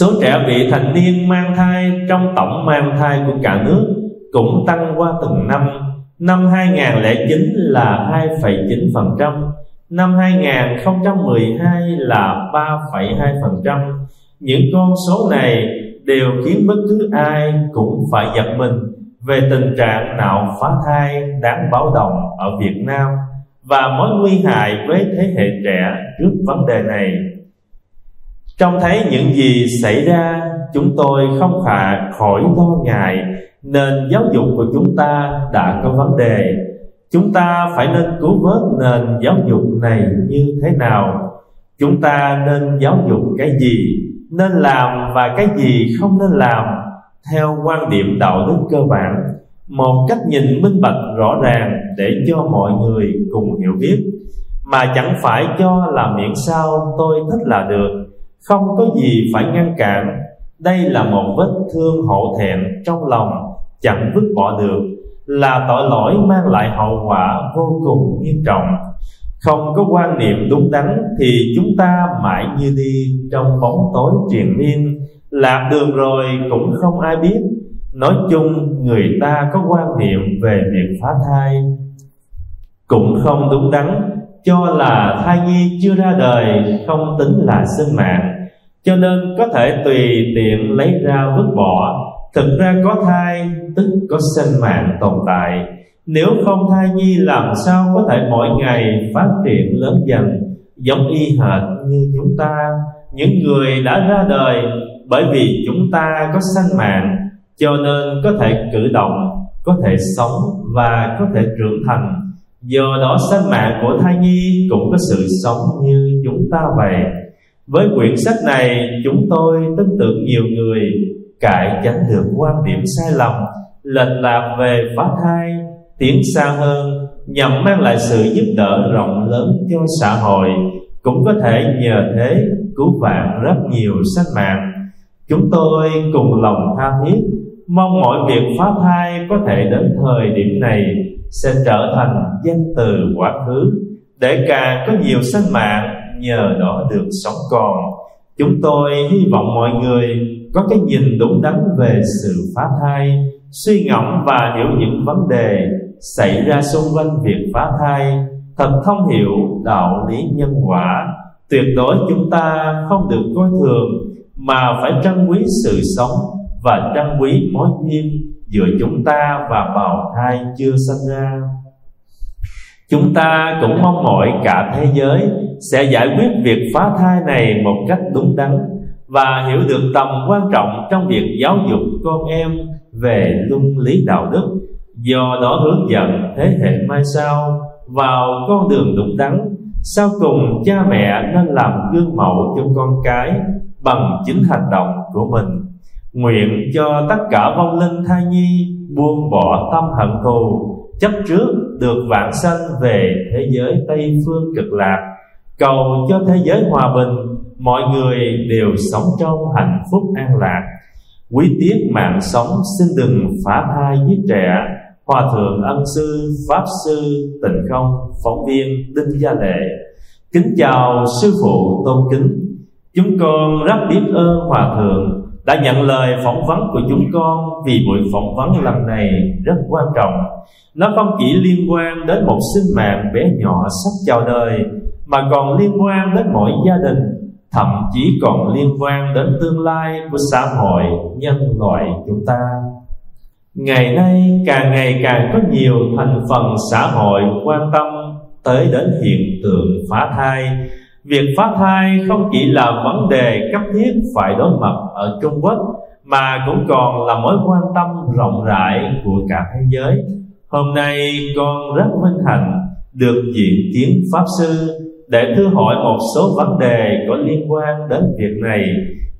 Số trẻ vị thành niên mang thai trong tổng mang thai của cả nước cũng tăng qua từng năm. Năm 2009 là 2,9%, năm 2012 là 3,2%. Những con số này đều khiến bất cứ ai cũng phải giật mình về tình trạng nạo phá thai đáng báo động ở Việt Nam và mối nguy hại với thế hệ trẻ trước vấn đề này. Trông thấy những gì xảy ra, chúng tôi không khỏi lo ngại nền giáo dục của chúng ta đã có vấn đề. Chúng ta phải nên cứu vớt nền giáo dục này như thế nào? Chúng ta nên giáo dục cái gì nên làm và cái gì không nên làm theo quan điểm đạo đức cơ bản, một cách nhìn minh bạch rõ ràng để cho mọi người cùng hiểu biết, mà chẳng phải cho là miễn sao tôi thích là được, không có gì phải ngăn cản. Đây là một vết thương hổ thẹn trong lòng chẳng vứt bỏ được, là tội lỗi mang lại hậu quả vô cùng nghiêm trọng. Không có quan niệm đúng đắn thì chúng ta mãi như đi trong bóng tối triền miên, lạc đường rồi cũng không ai biết. Nói chung người ta có quan niệm về việc phá thai cũng không đúng đắn, cho là thai nhi chưa ra đời không tính là sinh mạng, cho nên có thể tùy tiện lấy ra vứt bỏ. Thực ra có thai tức có sinh mạng tồn tại, nếu không thai nhi làm sao có thể mỗi ngày phát triển lớn dần, giống y hệt như chúng ta, những người đã ra đời. Bởi vì chúng ta có sinh mạng cho nên có thể cử động, có thể sống và có thể trưởng thành. Do đó sinh mạng của thai nhi cũng có sự sống như chúng ta vậy. Với quyển sách này, chúng tôi tin tưởng nhiều người cải tránh được quan điểm sai lầm lệch lạc về phá thai, tiến xa hơn nhằm mang lại sự giúp đỡ rộng lớn cho xã hội, cũng có thể nhờ thế cứu vãn rất nhiều sinh mạng. Chúng tôi cùng lòng tha thiết mong mọi việc phá thai có thể đến thời điểm này sẽ trở thành danh từ quá khứ, để càng có nhiều sinh mạng nhờ đó được sống còn. Chúng tôi hy vọng mọi người có cái nhìn đúng đắn về sự phá thai, suy ngẫm và hiểu những vấn đề xảy ra xung quanh việc phá thai, thật thông hiểu đạo lý nhân quả. Tuyệt đối chúng ta không được coi thường, mà phải trân quý sự sống và trân quý mối duyên giữa chúng ta và bào thai chưa sanh ra. Chúng ta cũng mong mỏi cả thế giới sẽ giải quyết việc phá thai này một cách đúng đắn và hiểu được tầm quan trọng trong việc giáo dục con em về luân lý đạo đức, do đó hướng dẫn thế hệ mai sau vào con đường đúng đắn. Sau cùng, cha mẹ nên làm gương mẫu cho con cái bằng chính hành động của mình. Nguyện cho tất cả vong linh thai nhi buông bỏ tâm hận thù, chấp trước được vãng sanh về thế giới Tây Phương Cực Lạc. Cầu cho thế giới hòa bình, mọi người đều sống trong hạnh phúc an lạc. Quý tiếc mạng sống, xin đừng phá thai với trẻ. Hòa thượng Ân sư Pháp sư Tịnh Không, phóng viên Đinh Gia Lệ. Kính chào sư phụ tôn kính. Chúng con rất biết ơn hòa thượng đã nhận lời phỏng vấn của chúng con, vì buổi phỏng vấn lần này rất quan trọng. Nó không chỉ liên quan đến một sinh mạng bé nhỏ sắp chào đời, mà còn liên quan đến mỗi gia đình, thậm chí còn liên quan đến tương lai của xã hội nhân loại chúng ta. Ngày nay càng ngày càng có nhiều thành phần xã hội quan tâm tới đến hiện tượng phá thai. Việc phá thai không chỉ là vấn đề cấp thiết phải đối mặt ở Trung Quốc, mà cũng còn là mối quan tâm rộng rãi của cả thế giới. Hôm nay con rất vinh hạnh được diện kiến Pháp Sư để thưa hỏi một số vấn đề có liên quan đến việc này.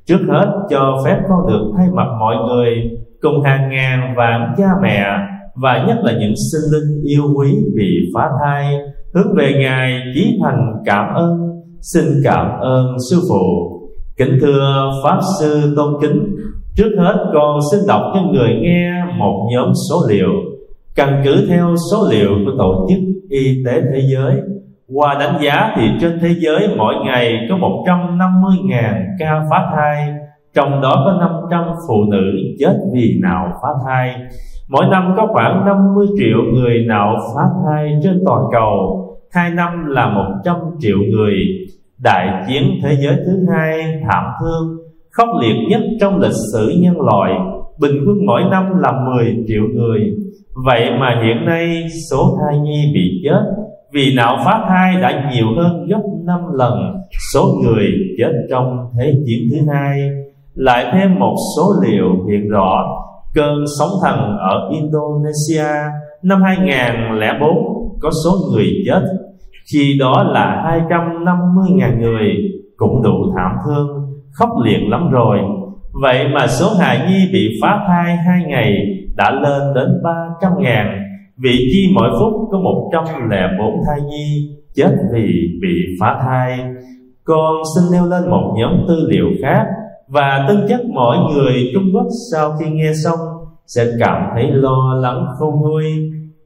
Trước hết cho phép con được thay mặt mọi người cùng hàng ngàn vạn cha mẹ và nhất là những sinh linh yêu quý bị phá thai hướng về Ngài chí thành cảm ơn. Xin cảm ơn sư phụ. Kính thưa Pháp sư tôn kính, trước hết con xin đọc cho người nghe một nhóm số liệu căn cứ theo số liệu của Tổ chức Y tế Thế giới. Qua đánh giá thì trên thế giới mỗi ngày có 150.000 ca phá thai, trong đó có 500 phụ nữ chết vì nạo phá thai. Mỗi năm có khoảng 50 triệu người nạo phá thai trên toàn cầu, 2 năm là 100 triệu người. Đại chiến thế giới thứ hai thảm thương, khốc liệt nhất trong lịch sử nhân loại, bình quân mỗi năm là 10 triệu người. Vậy mà hiện nay số thai nhi bị chết vì nạo phá thai đã nhiều hơn gấp 5 lần số người chết trong thế chiến thứ hai. Lại thêm một số liệu hiện rõ cơn sóng thần ở Indonesia năm 2004 có số người chết, khi đó là 250.000 người, cũng đủ thảm thương, khốc liệt lắm rồi. Vậy mà số hài nhi bị phá thai 2 ngày đã lên đến 300.000, vị chi mỗi phút có 104 thai nhi chết vì bị phá thai. Con xin nêu lên một nhóm tư liệu khác, và tin chắc mọi người Trung Quốc sau khi nghe xong sẽ cảm thấy lo lắng không nguôi.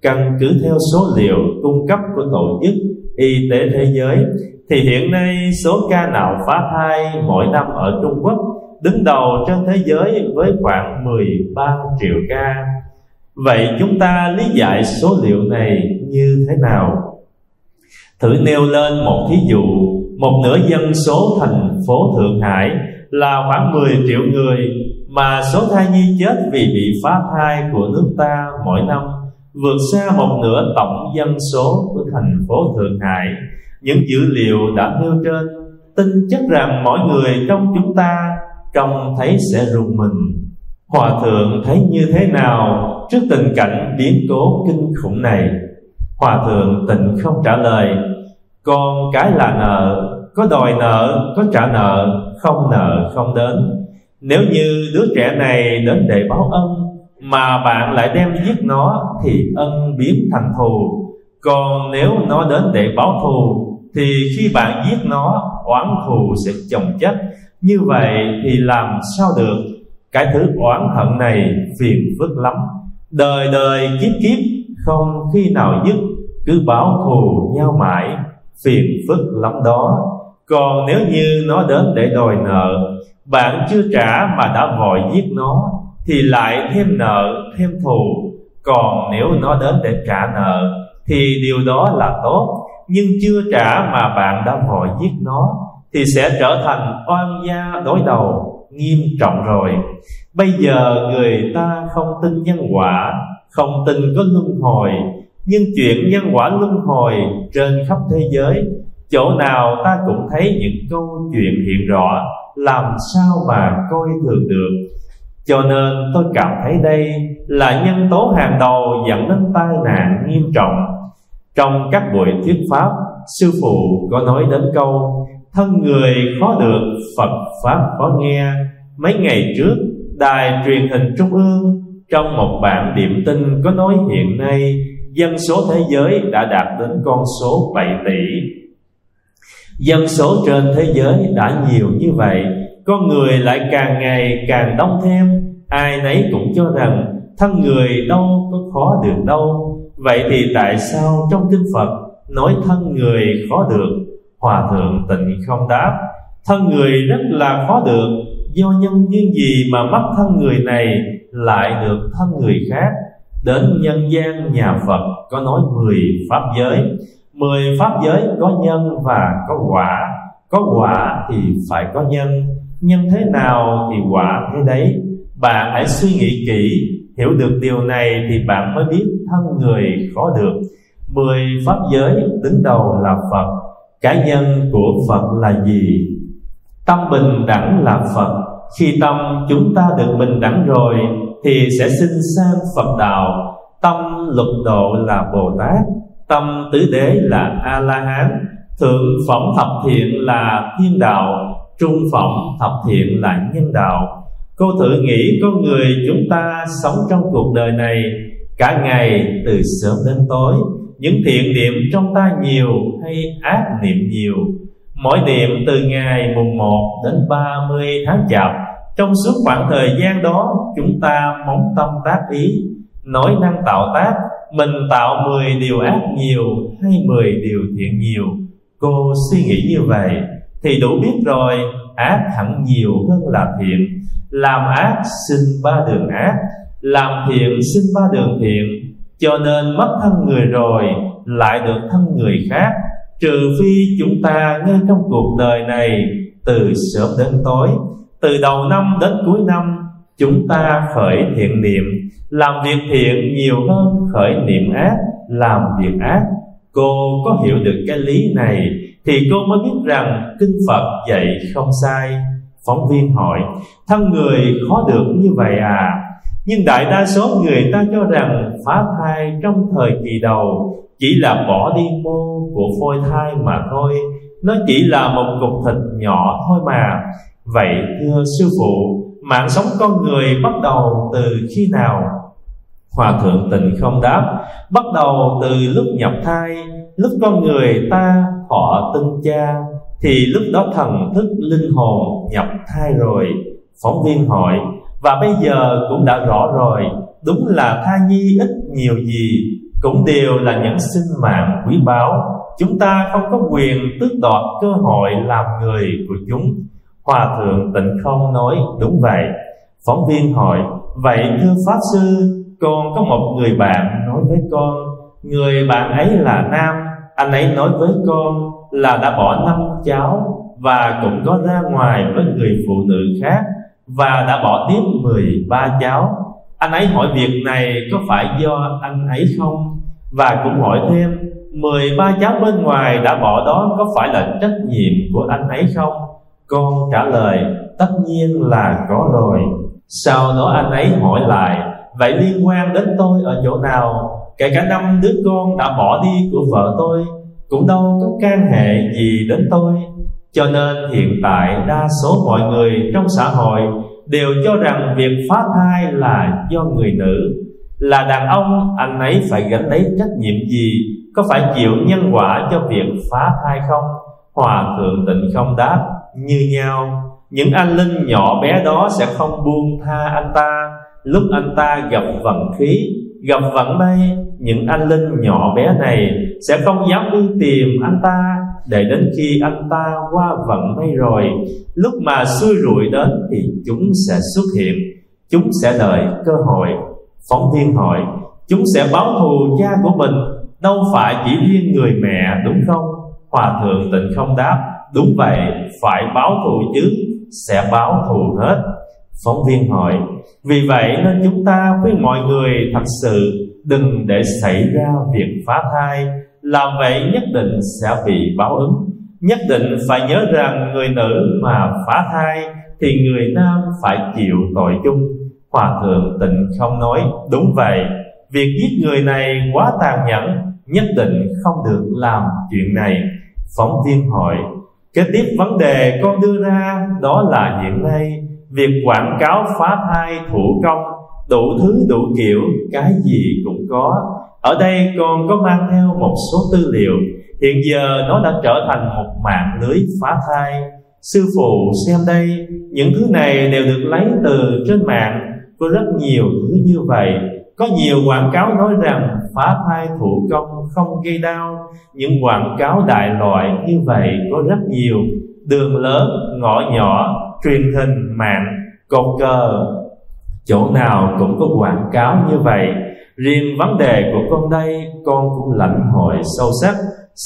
Căn cứ theo số liệu cung cấp của Tổ chức Y tế Thế giới thì hiện nay số ca nạo phá thai mỗi năm ở Trung Quốc đứng đầu trên thế giới với khoảng 13 triệu ca. Vậy chúng ta lý giải số liệu này như thế nào? Thử nêu lên một thí dụ, một nửa dân số thành phố Thượng Hải là khoảng 10 triệu người, mà số thai nhi chết vì bị phá thai của nước ta mỗi năm vượt xa một nửa tổng dân số của thành phố Thượng Hải. Những dữ liệu đã nêu trên tin chắc rằng mọi người trong chúng ta trông thấy sẽ rùng mình. Hòa thượng thấy như thế nào trước tình cảnh biến cố kinh khủng này? Hòa thượng Tịnh Không trả lời: Con cái là nợ, có đòi nợ, có trả nợ không đến. Nếu như đứa trẻ này đến để báo ân mà bạn lại đem giết nó thì ân biến thành thù. Còn nếu nó đến để báo thù thì khi bạn giết nó, oán thù sẽ chồng chất. Như vậy thì làm sao được? Cái thứ oán hận này phiền phức lắm, đời đời kiếp kiếp không khi nào dứt, cứ báo thù nhau mãi, phiền phức lắm đó. Còn nếu như nó đến để đòi nợ, bạn chưa trả mà đã vội giết nó, thì lại thêm nợ, thêm thù. Còn nếu nó đến để trả nợ thì điều đó là tốt, nhưng chưa trả mà bạn đã vội giết nó thì sẽ trở thành oan gia đối đầu nghiêm trọng rồi. Bây giờ người ta không tin nhân quả, không tin có luân hồi, nhưng chuyện nhân quả luân hồi trên khắp thế giới, chỗ nào ta cũng thấy những câu chuyện hiện rõ, làm sao mà coi thường được. Cho nên tôi cảm thấy đây là nhân tố hàng đầu dẫn đến tai nạn nghiêm trọng. Trong các buổi thuyết pháp, sư phụ có nói đến câu thân người khó được, Phật pháp khó nghe. Mấy ngày trước, đài truyền hình Trung ương trong một bản điểm tin có nói hiện nay dân số thế giới đã đạt đến con số 7 tỷ. Dân số trên thế giới đã nhiều như vậy, con người lại càng ngày càng đông thêm. Ai nấy cũng cho rằng thân người đâu có khó được đâu. Vậy thì tại sao trong kinh Phật nói thân người khó được? Hòa thượng Tịnh Không đáp: thân người rất là khó được, do nhân duyên gì mà mất thân người này lại được thân người khác. Đến nhân gian nhà Phật có nói 10 pháp giới. 10 pháp giới có nhân và có quả. Có quả thì phải có nhân. Nhân thế nào thì quả thế đấy. Bạn hãy suy nghĩ kỹ, hiểu được điều này thì bạn mới biết thân người khó được. 10 pháp giới đứng đầu là Phật. Cái nhân của Phật là gì? Tâm bình đẳng là Phật. Khi tâm chúng ta được bình đẳng rồi thì sẽ sinh sang Phật đạo. Tâm lục độ là Bồ Tát, tâm tứ đế là A-La-Hán, thượng phẩm thập thiện là thiên đạo, trung phẩm thập thiện là nhân đạo. Cô thử nghĩ con người chúng ta sống trong cuộc đời này, cả ngày từ sớm đến tối, những thiện niệm trong ta nhiều hay ác niệm nhiều? Mỗi niệm từ ngày mùng 1 đến 30 tháng Chạp, trong suốt khoảng thời gian đó chúng ta móng tâm tác ý, nói năng tạo tác, mình tạo 10 điều ác nhiều hay 10 điều thiện nhiều? Cô suy nghĩ như vậy thì đủ biết rồi, ác hẳn nhiều hơn là thiện. Làm ác sinh 3 đường ác, làm thiện sinh 3 đường thiện. Cho nên mất thân người rồi lại được thân người khác, trừ phi chúng ta ngay trong cuộc đời này, từ sớm đến tối, từ đầu năm đến cuối năm, chúng ta khởi thiện niệm, làm việc thiện nhiều hơn khởi niệm ác, làm việc ác. Cô có hiểu được cái lý này thì cô mới biết rằng kinh Phật dạy không sai. Phóng viên hỏi: thân người khó được như vậy à? Nhưng đại đa số người ta cho rằng phá thai trong thời kỳ đầu chỉ là bỏ đi mô của phôi thai mà thôi, nó chỉ là một cục thịt nhỏ thôi mà. Vậy thưa sư phụ, mạng sống con người bắt đầu từ khi nào? Hòa thượng Tịnh Không đáp: bắt đầu từ lúc nhập thai, lúc con người ta thọ tinh cha, thì lúc đó thần thức linh hồn nhập thai rồi. Phóng viên hỏi: và bây giờ cũng đã rõ rồi, đúng là thai nhi ít nhiều gì cũng đều là những sinh mạng quý báu, chúng ta không có quyền tước đoạt cơ hội làm người của chúng. Hòa thượng Tịnh Không nói: đúng vậy. Phóng viên hỏi: vậy thưa Pháp sư, con có một người bạn nói với con, người bạn ấy là nam, anh ấy nói với con là đã bỏ 5 cháu và cũng có ra ngoài với người phụ nữ khác và đã bỏ tiếp 13 cháu. Anh ấy hỏi việc này có phải do anh ấy không? Và cũng hỏi thêm 13 cháu bên ngoài đã bỏ đó có phải là trách nhiệm của anh ấy không? Con trả lời: tất nhiên là có rồi. Sau đó anh ấy hỏi lại: vậy liên quan đến tôi ở chỗ nào? Kể cả 5 đứa con đã bỏ đi của vợ tôi cũng đâu có can hệ gì đến tôi. Cho nên hiện tại đa số mọi người trong xã hội đều cho rằng việc phá thai là do người nữ. Là đàn ông, anh ấy phải gánh lấy trách nhiệm gì? Có phải chịu nhân quả cho việc phá thai không? Hòa thượng Tịnh Không đáp: như nhau. Những anh linh nhỏ bé đó sẽ không buông tha anh ta. Lúc anh ta gặp vận khí, gặp vận may, những anh linh nhỏ bé này sẽ không dám đi tìm anh ta, để đến khi anh ta qua vận may rồi, lúc mà xui rủi đến thì chúng sẽ xuất hiện. Chúng sẽ đợi cơ hội. Phóng viên hỏi, chúng sẽ báo thù cha của mình, đâu phải chỉ riêng người mẹ đúng không? Hòa thượng Tịnh Không đáp, đúng vậy, phải báo thù chứ, sẽ báo thù hết. Phóng viên hỏi, vì vậy nên chúng ta với mọi người thật sự đừng để xảy ra việc phá thai, làm vậy nhất định sẽ bị báo ứng. Nhất định phải nhớ rằng người nữ mà phá thai thì người nam phải chịu tội chung. Hòa thượng Tịnh Không nói, đúng vậy, việc giết người này quá tàn nhẫn, nhất định không được làm chuyện này. Phóng viên hỏi, kế tiếp vấn đề con đưa ra đó là hiện nay việc quảng cáo phá thai thủ công, đủ thứ đủ kiểu, cái gì cũng có. Ở đây con có mang theo một số tư liệu, hiện giờ nó đã trở thành một mạng lưới phá thai. Sư phụ xem đây, những thứ này đều được lấy từ trên mạng, có rất nhiều thứ như vậy. Có nhiều quảng cáo nói rằng phá thai thủ công không gây đau. Những quảng cáo đại loại như vậy có rất nhiều, đường lớn, ngõ nhỏ, truyền hình, mạng, cột cờ, chỗ nào cũng có quảng cáo như vậy. Riêng vấn đề của con đây, con cũng lãnh hội sâu sắc.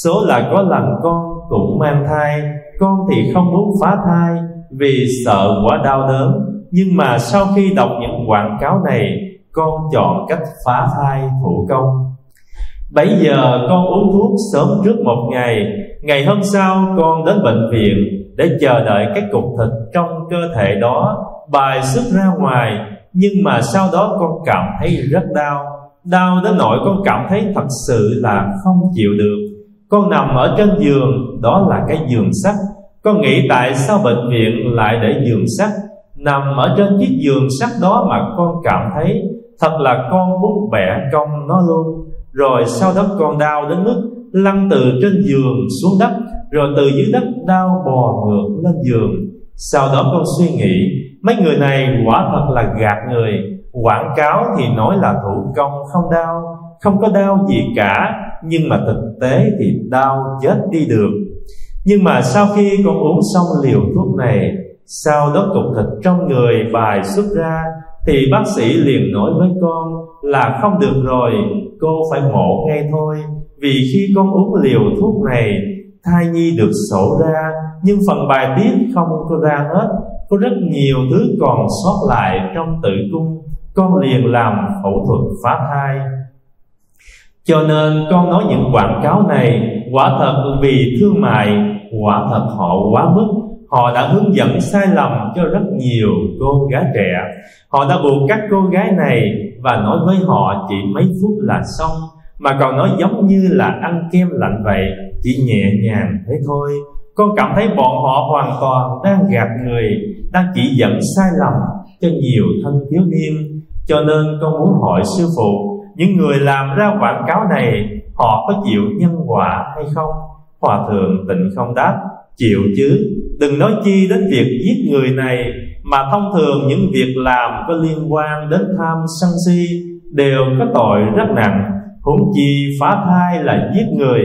Số là có lần con cũng mang thai, con thì không muốn phá thai vì sợ quá đau đớn, nhưng mà sau khi đọc những quảng cáo này, con chọn cách phá thai thủ công. Bây giờ con uống thuốc sớm trước một ngày, ngày hôm sau con đến bệnh viện để chờ đợi cái cục thịt trong cơ thể đó bài xuất ra ngoài. Nhưng mà sau đó con cảm thấy rất đau, đau đến nỗi con cảm thấy thật sự là không chịu được. Con nằm ở trên giường, đó là cái giường sắt. Con nghĩ tại sao bệnh viện lại để giường sắt? Nằm ở trên chiếc giường sắt đó mà con cảm thấy thật là con muốn bẻ cong nó luôn. Rồi sau đó con đau đến mức lăn từ trên giường xuống đất, rồi từ dưới đất đau bò ngược lên giường. Sau đó con suy nghĩ, mấy người này quả thật là gạt người. Quảng cáo thì nói là thủ công không đau, không có đau gì cả, nhưng mà thực tế thì đau chết đi được. Nhưng mà sau khi con uống xong liều thuốc này, sau đó cục thịt trong người bài xuất ra, thì bác sĩ liền nói với con là không được rồi, cô phải mổ ngay thôi. Vì khi con uống liều thuốc này, thai nhi được sổ ra, nhưng phần bài tiết không có ra hết, có rất nhiều thứ còn sót lại trong tử cung. Con liền làm phẫu thuật phá thai. Cho nên con nói những quảng cáo này quả thật vì thương mại, quả thật họ quá mức. Họ đã hướng dẫn sai lầm cho rất nhiều cô gái trẻ. Họ đã buộc các cô gái này và nói với họ chỉ mấy phút là xong, mà còn nói giống như là ăn kem lạnh vậy, chỉ nhẹ nhàng thế thôi. Con cảm thấy bọn họ hoàn toàn đang gạt người, đang chỉ dẫn sai lầm cho nhiều thanh thiếu niên. Cho nên con muốn hỏi sư phụ, những người làm ra quảng cáo này họ có chịu nhân quả hay không? Hòa thượng Tịnh Không đáp, chịu chứ, đừng nói chi đến việc giết người này, mà thông thường những việc làm có liên quan đến tham sân si đều có tội rất nặng. Huống chi phá thai là giết người,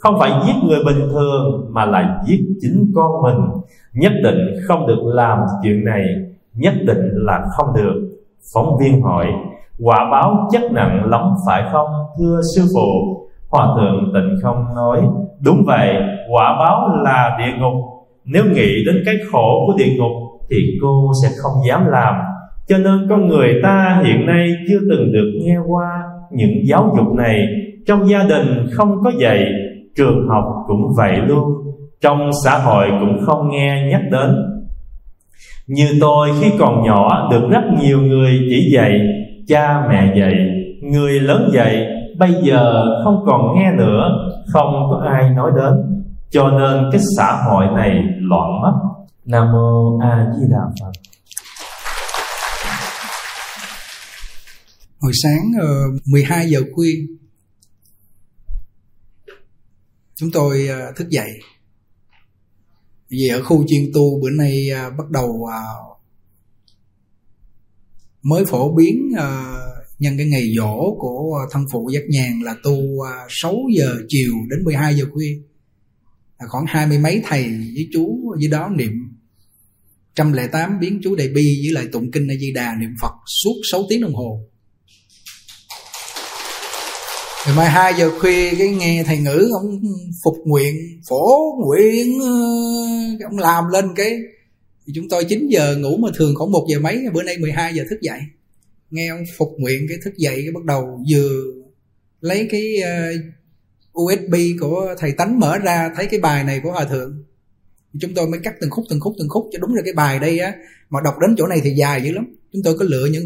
không phải giết người bình thường mà là giết chính con mình. Nhất định không được làm chuyện này, nhất định là không được. Phóng viên hỏi, quả báo chất nặng lắm phải không thưa sư phụ? Hòa thượng Tịnh Không nói, đúng vậy, quả báo là địa ngục. Nếu nghĩ đến cái khổ của địa ngục thì cô sẽ không dám làm. Cho nên con người ta hiện nay chưa từng được nghe qua những giáo dục này. Trong gia đình không có dạy, trường học cũng vậy luôn, trong xã hội cũng không nghe nhắc đến. Như tôi khi còn nhỏ được rất nhiều người chỉ dạy, cha mẹ dạy, người lớn dạy, bây giờ không còn nghe nữa, không có ai nói đến. Cho nên cái xã hội này loạn mất. Nam Mô A Di Đà Phật. Hồi sáng 12 giờ khuya chúng tôi thức dậy. Vì ở khu chuyên tu bữa nay bắt đầu mới phổ biến nhân cái ngày giỗ của thân phụ Giác Nhàn là tu 6 giờ chiều đến 12 giờ khuya. Khoảng 20 mấy thầy với chú dưới đó niệm 108 biến chú Đại Bi với lại tụng kinh A Di Đà, niệm Phật suốt 6 tiếng đồng hồ. Ngày mai 2 giờ khuya cái nghe thầy Ngữ ông phục nguyện, phổ nguyện, ông làm lên cái chúng tôi 9 giờ ngủ mà thường khoảng 1 giờ mấy, bữa nay 12 giờ thức dậy. Nghe ông phục nguyện cái thức dậy cái bắt đầu vừa lấy cái USB của thầy Tánh mở ra, thấy cái bài này của Hòa Thượng. Chúng tôi mới cắt từng khúc cho đúng là cái bài đây á, mà đọc đến chỗ này thì dài dữ lắm. Chúng tôi có lựa những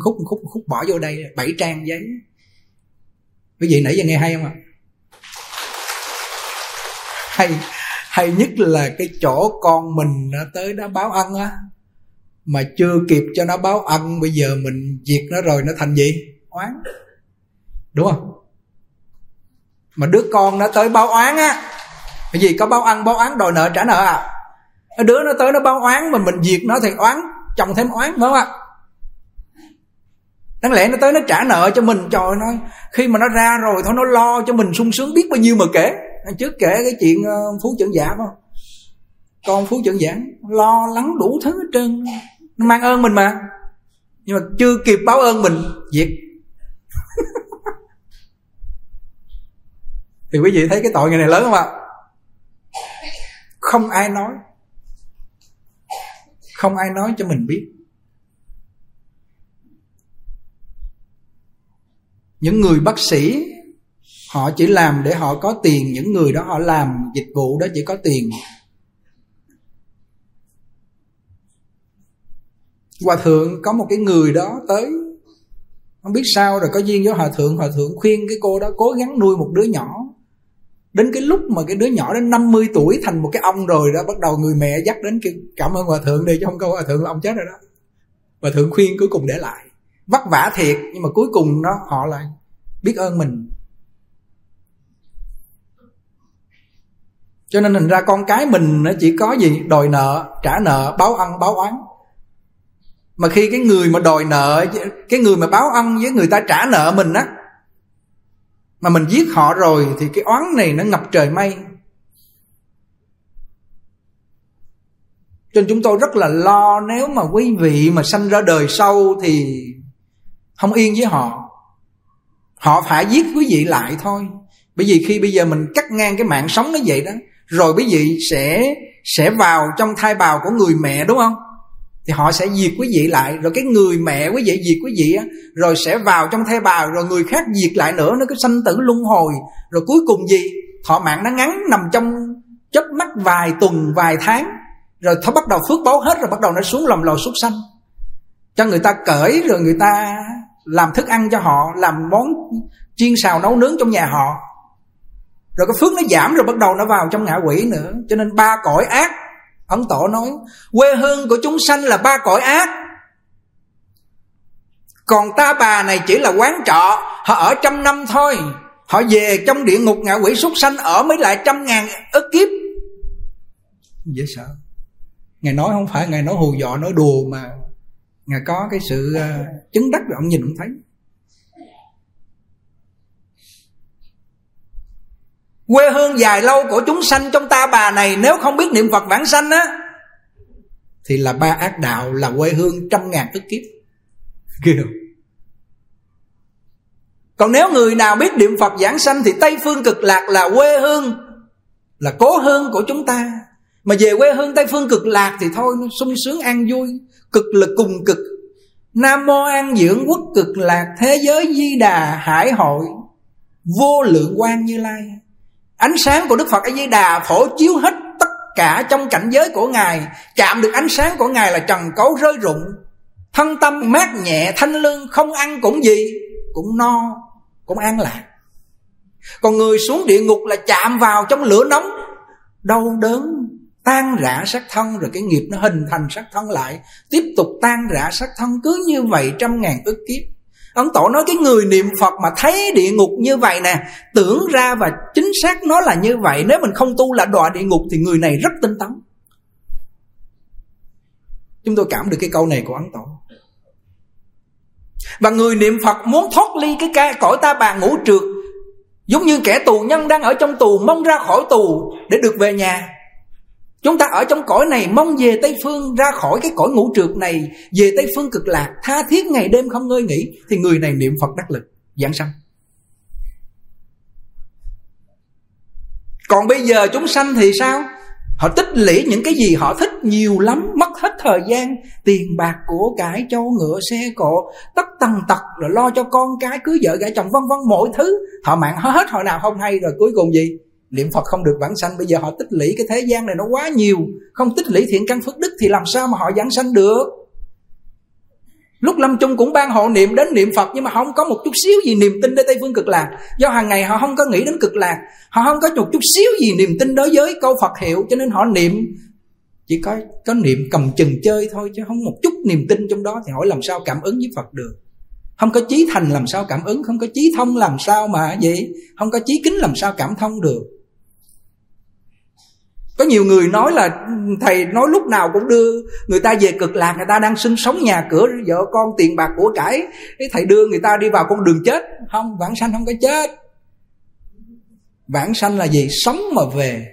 khúc bỏ vô đây 7 trang giấy. Quý vị nãy giờ nghe hay không ạ? Hay nhất là cái chỗ con mình nó tới nó báo ăn á, mà chưa kịp cho nó báo ăn, bây giờ mình diệt nó rồi nó thành gì? Oán. Đúng không? Mà đứa con nó tới báo oán á, cái gì có báo ăn báo oán đòi nợ trả nợ à? Đứa nó tới nó báo oán mà mình diệt nó thì oán chồng thêm oán, phải không ạ? Đáng lẽ nó tới nó trả nợ cho mình, trời ơi, khi mà nó ra rồi thôi nó lo cho mình sung sướng biết bao nhiêu mà kể. Trước kể cái chuyện Phú Trưởng Giả không? Con Phú Trưởng Giả lo lắng đủ thứ hết trơn, nó mang ơn mình mà, nhưng mà chưa kịp báo ơn mình diệt. Thì quý vị thấy cái tội người này lớn không ạ? Không ai nói cho mình biết. Những người bác sĩ họ chỉ làm để họ có tiền, những người đó họ làm dịch vụ đó chỉ có tiền. Hòa Thượng có một cái người đó tới, không biết sao rồi có duyên với Hòa Thượng khuyên cái cô đó cố gắng nuôi một đứa nhỏ. Đến cái lúc mà cái đứa nhỏ đến 50 tuổi thành một cái ông rồi đó, bắt đầu người mẹ dắt đến kêu cảm ơn Hòa Thượng đi, chứ không có Hòa Thượng là ông chết rồi đó. Hòa Thượng khuyên cuối cùng để lại, vất vả thiệt, nhưng mà cuối cùng nó họ lại biết ơn mình. Cho nên hình ra con cái mình nó chỉ có gì? Đòi nợ, trả nợ, báo ăn, báo oán. Mà khi cái người mà đòi nợ, cái người mà báo ăn với người ta trả nợ mình á, mà mình giết họ rồi thì cái oán này nó ngập trời mây. Cho nên chúng tôi rất là lo, nếu mà quý vị mà sanh ra đời sau thì không yên với họ, họ phải giết quý vị lại thôi. Bởi vì khi bây giờ mình cắt ngang cái mạng sống nó vậy đó, rồi quý vị sẽ vào trong thai bào của người mẹ, đúng không? Thì họ sẽ diệt quý vị lại, rồi cái người mẹ quý vị diệt quý vị á, rồi sẽ vào trong thai bào, rồi người khác diệt lại nữa, nó cứ sanh tử luân hồi. Rồi cuối cùng gì? Thọ mạng nó ngắn, nằm trong chớp mắt vài tuần, vài tháng, rồi nó bắt đầu phước báo hết, rồi bắt đầu nó xuống lòng lò súc sanh, cho người ta cởi, rồi người ta làm thức ăn cho họ, làm món chiên xào nấu nướng trong nhà họ. Rồi cái phước nó giảm, rồi bắt đầu nó vào trong ngạ quỷ nữa. Cho nên ba cõi ác, Ấn Tổ nói quê hương của chúng sanh là ba cõi ác. Còn ta bà này chỉ là quán trọ, họ ở 100 năm thôi, họ về trong địa ngục ngạ quỷ súc sanh ở mới lại 100.000 ức kiếp. Dễ sợ. Ngài nói không phải Ngài nói hù dọ, nói đùa, mà Ngài có cái sự chứng đắc rồi, ông nhìn ông thấy. Quê hương dài lâu của chúng sanh trong ta bà này, nếu không biết niệm Phật vãng sanh á, thì là ba ác đạo, là quê hương 100.000 ức kiếp. Còn nếu người nào biết niệm Phật vãng sanh thì Tây Phương Cực Lạc là quê hương, là cố hương của chúng ta. Mà về quê hương Tây Phương Cực Lạc thì thôi, nó sung sướng an vui, cực lực cùng cực. Nam mô An Dưỡng Quốc Cực Lạc, thế giới Di Đà hải hội, vô lượng quang Như Lai. Ánh sáng của Đức Phật A Di Đà phổ chiếu hết tất cả trong cảnh giới của Ngài. Chạm được ánh sáng của Ngài là trần cấu rơi rụng, thân tâm mát nhẹ thanh lương, không ăn cũng gì, cũng no, cũng an lạc. Còn người xuống địa ngục là chạm vào trong lửa nóng, đau đớn, tan rã xác thân. Rồi cái nghiệp nó hình thành xác thân lại, tiếp tục tan rã xác thân, cứ như vậy 100.000 ức kiếp. Ấn Tổ nói cái người niệm Phật mà thấy địa ngục như vậy nè, tưởng ra và chính xác nó là như vậy, nếu mình không tu là đọa địa ngục, thì người này rất tinh tấn. Chúng tôi cảm được cái câu này của Ấn Tổ. Và người niệm Phật muốn thoát ly cái cõi ta bà ngũ trược, giống như kẻ tù nhân đang ở trong tù mong ra khỏi tù để được về nhà. Chúng ta ở trong cõi này mong về Tây Phương, ra khỏi cái cõi ngũ trược này, về Tây Phương Cực Lạc, tha thiết ngày đêm không ngơi nghỉ, thì người này niệm Phật đắc lực giảng sanh. Còn bây giờ chúng sanh thì sao? Họ tích lũy những cái gì họ thích nhiều lắm, mất hết thời gian, tiền bạc của cải, châu ngựa xe cộ, tất tần tật, rồi lo cho con cái, cưới vợ gả chồng, vân vân, mọi thứ họ mạng hết, hồi nào không hay, rồi cuối cùng gì? Niệm Phật không được vãng sanh. Bây giờ họ tích lũy cái thế gian này nó quá nhiều, không tích lũy thiện căn phước đức thì làm sao mà họ vãng sanh được. Lúc lâm chung cũng ban hộ niệm đến niệm Phật, nhưng mà không có một chút xíu gì niềm tin đến Tây Phương Cực Lạc. Do hàng ngày họ không có nghĩ đến Cực Lạc, họ không có một chút xíu gì niềm tin đối với câu Phật hiệu, cho nên họ niệm chỉ có niệm cầm chừng chơi thôi, chứ không một chút niềm tin trong đó, thì hỏi làm sao cảm ứng với Phật được. Không có chí thành làm sao cảm ứng, không có chí thông làm sao mà vậy, không có chí kính làm sao cảm thông được. Có nhiều người nói là thầy nói lúc nào cũng đưa người ta về Cực Lạc, người ta đang sinh sống nhà cửa, vợ con, tiền bạc của cải, thầy đưa người ta đi vào con đường chết. Không, vãng sanh không có chết. Vãng sanh là gì? Sống mà về.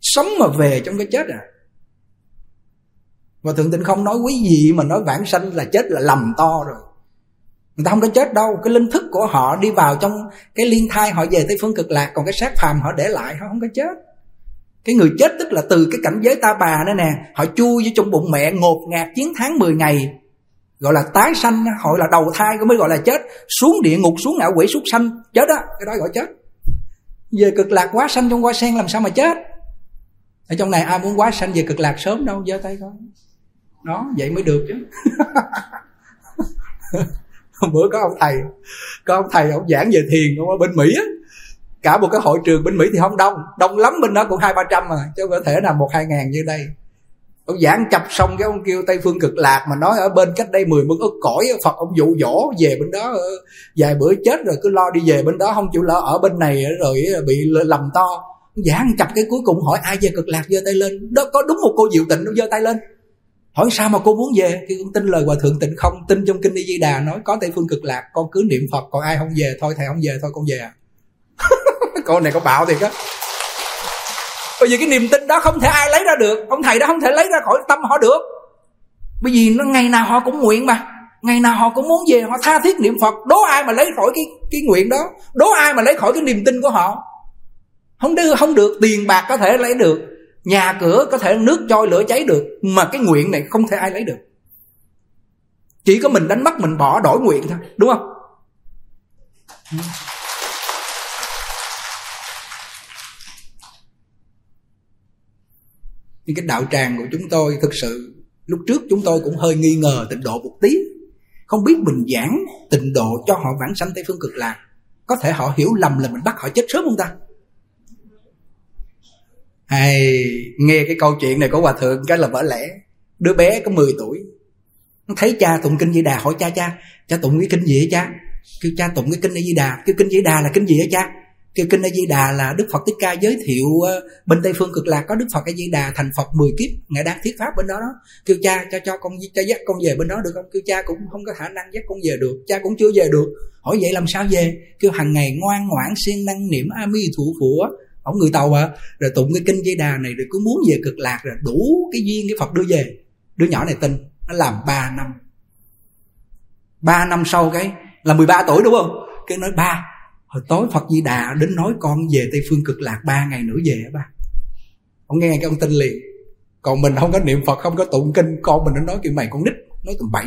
Sống mà về trong cái chết à. Và Thượng Tịnh Không nói quý vị mà nói vãng sanh là chết là lầm to rồi. Người ta không có chết đâu, cái linh thức của họ đi vào trong cái liên thai, họ về Tây Phương Cực Lạc, còn cái xác phàm họ để lại, họ không có chết. Cái người chết tức là từ cái cảnh giới ta bà nữa nè, họ chui vô trong bụng mẹ ngột ngạt chiến tháng 10 ngày, gọi là tái sanh, gọi là đầu thai mới gọi là chết. Xuống địa ngục, xuống ngạ quỷ, súc sanh, chết đó, cái đó gọi chết. Về Cực Lạc quá sanh trong hoa sen làm sao mà chết. Ở trong này ai muốn quá sanh về Cực Lạc sớm đâu, giơ tay coi. Đó, vậy mới được chứ. Bữa có ông thầy ông giảng về thiền ở bên Mỹ á, cả một cái hội trường bên Mỹ thì không đông lắm, bên đó cũng 200-300 mà, chứ có thể là 1-2 ngàn như đây. Ông giảng chập xong cái ông kêu Tây Phương Cực Lạc, mà nói ở bên cách đây 10 muôn ức cõi Phật, ông dụ dỗ về bên đó vài bữa chết rồi cứ lo đi về bên đó, không chịu lỡ ở bên này rồi bị lầm to. Ông giảng chập cái cuối cùng hỏi ai về Cực Lạc giơ tay lên. Đó có đúng một cô Diệu Tịnh, ông giơ tay lên. Hỏi sao mà cô muốn về? Thì con tin lời Hòa Thượng Tịnh Không, tin trong Kinh Di Đà nói có Tây Phương Cực Lạc, con cứ niệm Phật, còn ai không về thôi, thầy không về thôi con về à. Cô này có bạo thiệt á. Bởi vì cái niềm tin đó không thể ai lấy ra được, ông thầy đó không thể lấy ra khỏi tâm họ được. Bởi vì nó ngày nào họ cũng nguyện mà, ngày nào họ cũng muốn về, họ tha thiết niệm Phật, đố ai mà lấy khỏi cái nguyện đó, đố ai mà lấy khỏi cái niềm tin của họ. Không được, tiền bạc có thể lấy được, nhà cửa có thể nước trôi lửa cháy được, mà cái nguyện này không thể ai lấy được. Chỉ có mình đánh mất, mình bỏ đổi nguyện thôi, đúng không? Nhưng cái đạo tràng của chúng tôi thực sự lúc trước chúng tôi cũng hơi nghi ngờ tịnh độ một tí, không biết mình giảng tịnh độ cho họ vãng sanh Tây Phương Cực Lạc, có thể họ hiểu lầm là mình bắt họ chết sớm không ta. Hay nghe cái câu chuyện này của Hòa Thượng cái là vỡ lẽ. Đứa bé có 10 tuổi, nó thấy cha tụng Kinh Di Đà, hỏi cha tụng cái kinh gì hả cha? Kêu cha tụng cái Kinh Di Đà. Kêu Kinh Di Đà là kinh gì hả cha? Kêu Kinh A Di Đà là Đức Phật Thích Ca giới thiệu bên Tây Phương Cực Lạc có Đức Phật A Di Đà thành Phật 10 kiếp, ngài đang thuyết pháp bên đó đó. Kêu cha cho con, cha dắt con về bên đó được không? Kêu cha cũng không có khả năng dắt con về được, cha cũng chưa về được. Hỏi vậy làm sao về? Kêu hàng ngày ngoan ngoãn siêng năng niệm A Mi Thủ Phủa, ông người Tàu à, rồi tụng cái Kinh Di Đà này rồi cứ muốn về Cực Lạc, rồi đủ cái duyên cái Phật đưa về. Đứa nhỏ này tin, nó làm 3 năm. 3 năm sau cái là 13 tuổi đúng không? Cái nói ba, hồi tối Phật Di Đà đến nói con về Tây Phương Cực Lạc 3 ngày nữa về hả ba? Ông nghe cái ông tin liền. Còn mình không có niệm Phật, không có tụng kinh, con mình nó nói kiểu mày con nít, nói tụm bậy,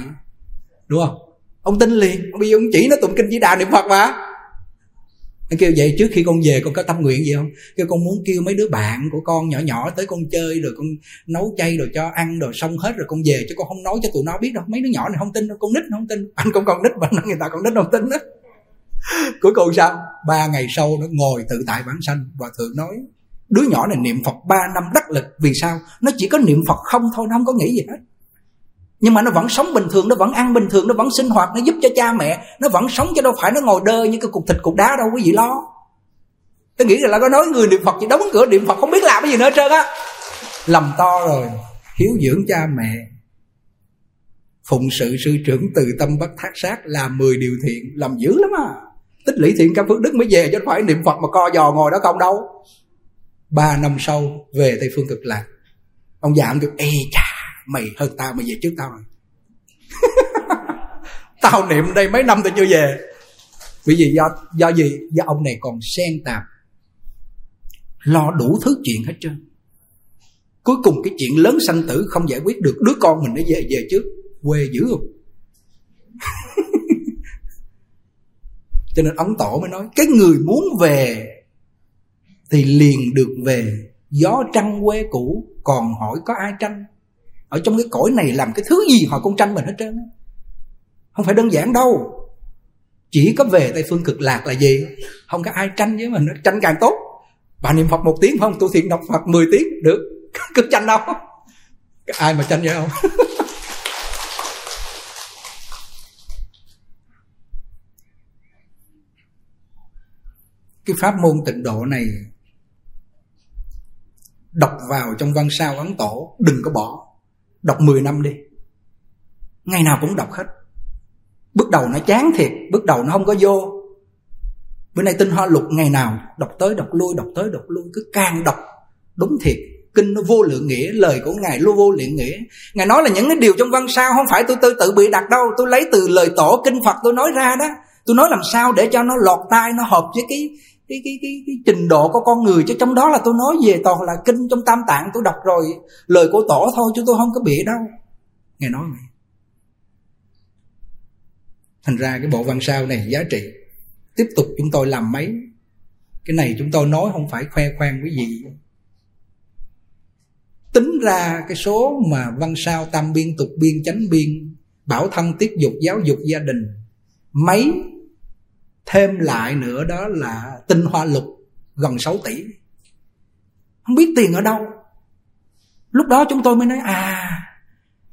đúng không? Ông tin liền. Bây giờ ông chỉ nó tụng Kinh Di Đà niệm Phật mà. Anh kêu vậy trước khi con về con có tâm nguyện gì không? Kêu con muốn kêu mấy đứa bạn của con nhỏ tới con chơi, rồi con nấu chay rồi cho ăn, rồi xong hết rồi con về, chứ con không nói cho tụi nó biết đâu. Mấy đứa nhỏ này không tin đâu, con nít nó không tin. Anh cũng con nít mà người ta con nít không tin đó. Cuối cùng sao? 3 ngày sau nó ngồi tự tại vãng sanh. Và Thượng nói đứa nhỏ này niệm Phật 3 năm đắc lực. Vì sao? Nó chỉ có niệm Phật không thôi, nó không có nghĩ gì hết. Nhưng mà nó vẫn sống bình thường, nó vẫn ăn bình thường, nó vẫn sinh hoạt, nó giúp cho cha mẹ, nó vẫn sống, chứ đâu phải nó ngồi đơ như cái cục thịt cục đá đâu quý vị lo. Tôi nghĩ là nó nói người niệm Phật chỉ đóng cửa niệm Phật không biết làm cái gì nữa hết trơn á. Lầm to rồi. Hiếu dưỡng cha mẹ, phụng sự sư trưởng, từ tâm bất thác sát, làm 10 điều thiện, làm dữ lắm à. Tích lũy thiện căn phước đức mới về, chứ không phải niệm Phật mà co giò ngồi đó không đâu. 3 năm sau về Tây Phương Cực Lạc, ông già ông kêu: ê chà, mày hơn tao, mày về trước tao rồi. Tao niệm đây mấy năm tao chưa về. Vì gì? Do gì? Do ông này còn xen tạp, lo đủ thứ chuyện hết trơn. Cuối cùng cái chuyện lớn sanh tử không giải quyết được, đứa con mình nó về trước. Quê dữ không? Cho nên Ấn Tổ mới nói, cái người muốn về thì liền được về. Gió trăng quê cũ còn hỏi có ai tranh. Ở trong cái cõi này làm cái thứ gì họ cũng tranh mình hết trơn. Không phải đơn giản đâu. Chỉ có về Tây Phương Cực Lạc là gì? Không có ai tranh với mình, tranh càng tốt. Bà niệm Phật 1 tiếng phải không? Tu thiện đọc Phật 10 tiếng được. Cứ tranh đâu. Ai mà tranh vậy không? Cái pháp môn tịnh độ này đọc vào trong văn sao Ấn Tổ, đừng có bỏ. Đọc 10 năm đi, ngày nào cũng đọc hết. Bước đầu nó chán thiệt, bước đầu nó không có vô. Bữa nay Tinh Hoa Lục ngày nào đọc tới đọc lui, đọc tới đọc lui, cứ càng đọc. Đúng thiệt, kinh nó vô lượng nghĩa, lời của Ngài luôn vô lượng nghĩa. Ngài nói là những cái điều trong văn sao không phải tôi tự bịa đặt đâu, tôi lấy từ lời Tổ kinh Phật tôi nói ra đó. Tôi nói làm sao để cho nó lọt tai, nó hợp với cái trình độ của con người. Chứ trong đó là tôi nói về toàn là kinh trong Tam Tạng tôi đọc rồi, lời của Tổ thôi, chứ tôi không có bịa đâu. Ngài nói vậy. Thành ra cái bộ văn sao này giá trị. Tiếp tục chúng tôi làm mấy cái này, chúng tôi nói không phải khoe khoang quý vị. Tính ra cái số mà văn sao tam biên, tục biên, chánh biên, bảo thân, tiết dục, giáo dục, gia đình, mấy thêm lại nữa đó là Tinh Hoa Lục gần 6 tỷ. Không biết tiền ở đâu. Lúc đó chúng tôi mới nói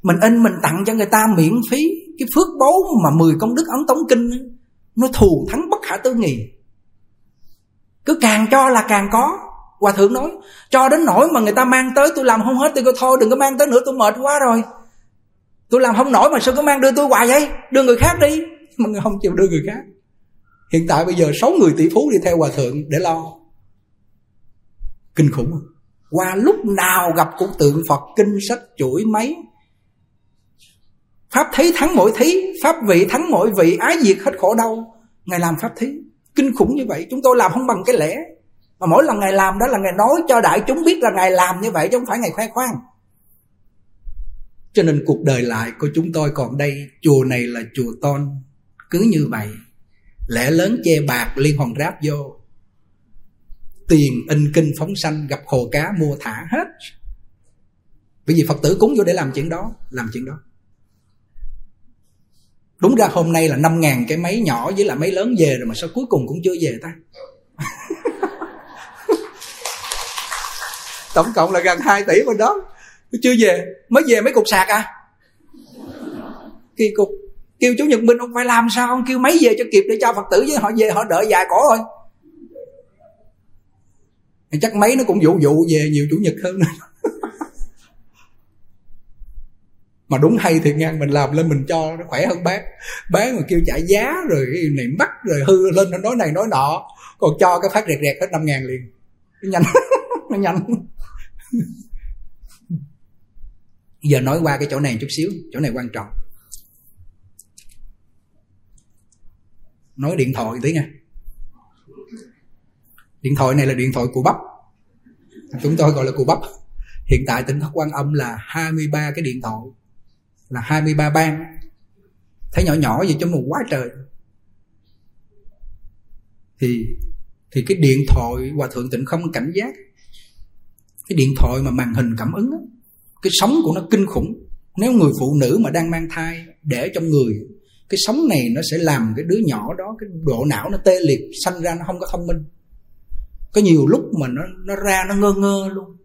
mình in mình tặng cho người ta miễn phí. Cái phước báu mà 10 công đức Ấn Tống Kinh nó thù thắng bất khả tư nghị. Cứ càng cho là càng có. Hòa thượng nói cho đến nỗi mà người ta mang tới tôi làm không hết, tôi kêu thôi đừng có mang tới nữa, tôi mệt quá rồi, tôi làm không nổi mà sao cứ mang đưa tôi hoài vậy, đưa người khác đi. Mà người không chịu đưa người khác. Hiện tại bây giờ 6 người tỷ phú đi theo Hòa thượng để lo. Kinh khủng. Qua lúc nào gặp cũng tượng Phật, kinh sách chuỗi mấy. Pháp thí thắng mỗi thí, pháp vị thắng mỗi vị, ái diệt hết khổ đau. Ngài làm pháp thí kinh khủng như vậy. Chúng tôi làm không bằng cái lẽ. Mà mỗi lần Ngài làm đó là Ngài nói cho đại chúng biết là Ngài làm như vậy, chứ không phải Ngài khoe khoang. Cho nên cuộc đời lại của chúng tôi còn đây. Chùa này là chùa tôn, cứ như vậy. Lẽ lớn che bạc liên hoàn ráp vô. Tiền in kinh phóng sanh, gặp hồ cá mua thả hết. Bởi vì Phật tử cúng vô để làm chuyện đó. Làm chuyện đó. Đúng ra hôm nay là 5.000 cái máy nhỏ với là máy lớn về rồi, mà sao cuối cùng cũng chưa về ta? Tổng cộng là gần 2 tỷ bên đó. Chưa về. Mới về mấy cục sạc à? Kỳ cục. Kêu chú Nhật Minh ông phải làm sao ông kêu máy về cho kịp, để cho Phật tử với họ về, họ đợi dài cổ thôi. Chắc máy nó cũng vụ về nhiều chủ nhật hơn. Mà đúng hay thì ngang, mình làm lên mình cho nó khỏe hơn bán. Bán mà kêu trả giá rồi cái này mắc rồi hư lên, nó nói này nói nọ. Còn cho cái phát rẹt hết 5.000 liền. Nó nhanh. Nó nhanh. Giờ nói qua cái chỗ này chút xíu. Chỗ này quan trọng. Nói điện thoại tí nha. Điện thoại này là điện thoại cụ bắp. Chúng tôi gọi là cụ bắp. Hiện tại tỉnh Thất Quan Âm là 23 cái điện thoại, là 23 bang. Thấy nhỏ nhỏ vậy chứ mà quá trời. Thì cái điện thoại Hòa thượng Tịnh Không cảnh giác. Cái điện thoại mà màn hình cảm ứng á, cái sóng của nó kinh khủng. Nếu người phụ nữ mà đang mang thai để trong người, cái sóng này nó sẽ làm cái đứa nhỏ đó, cái bộ não nó tê liệt, sanh ra nó không có thông minh. Có nhiều lúc mà nó ra nó ngơ ngơ luôn.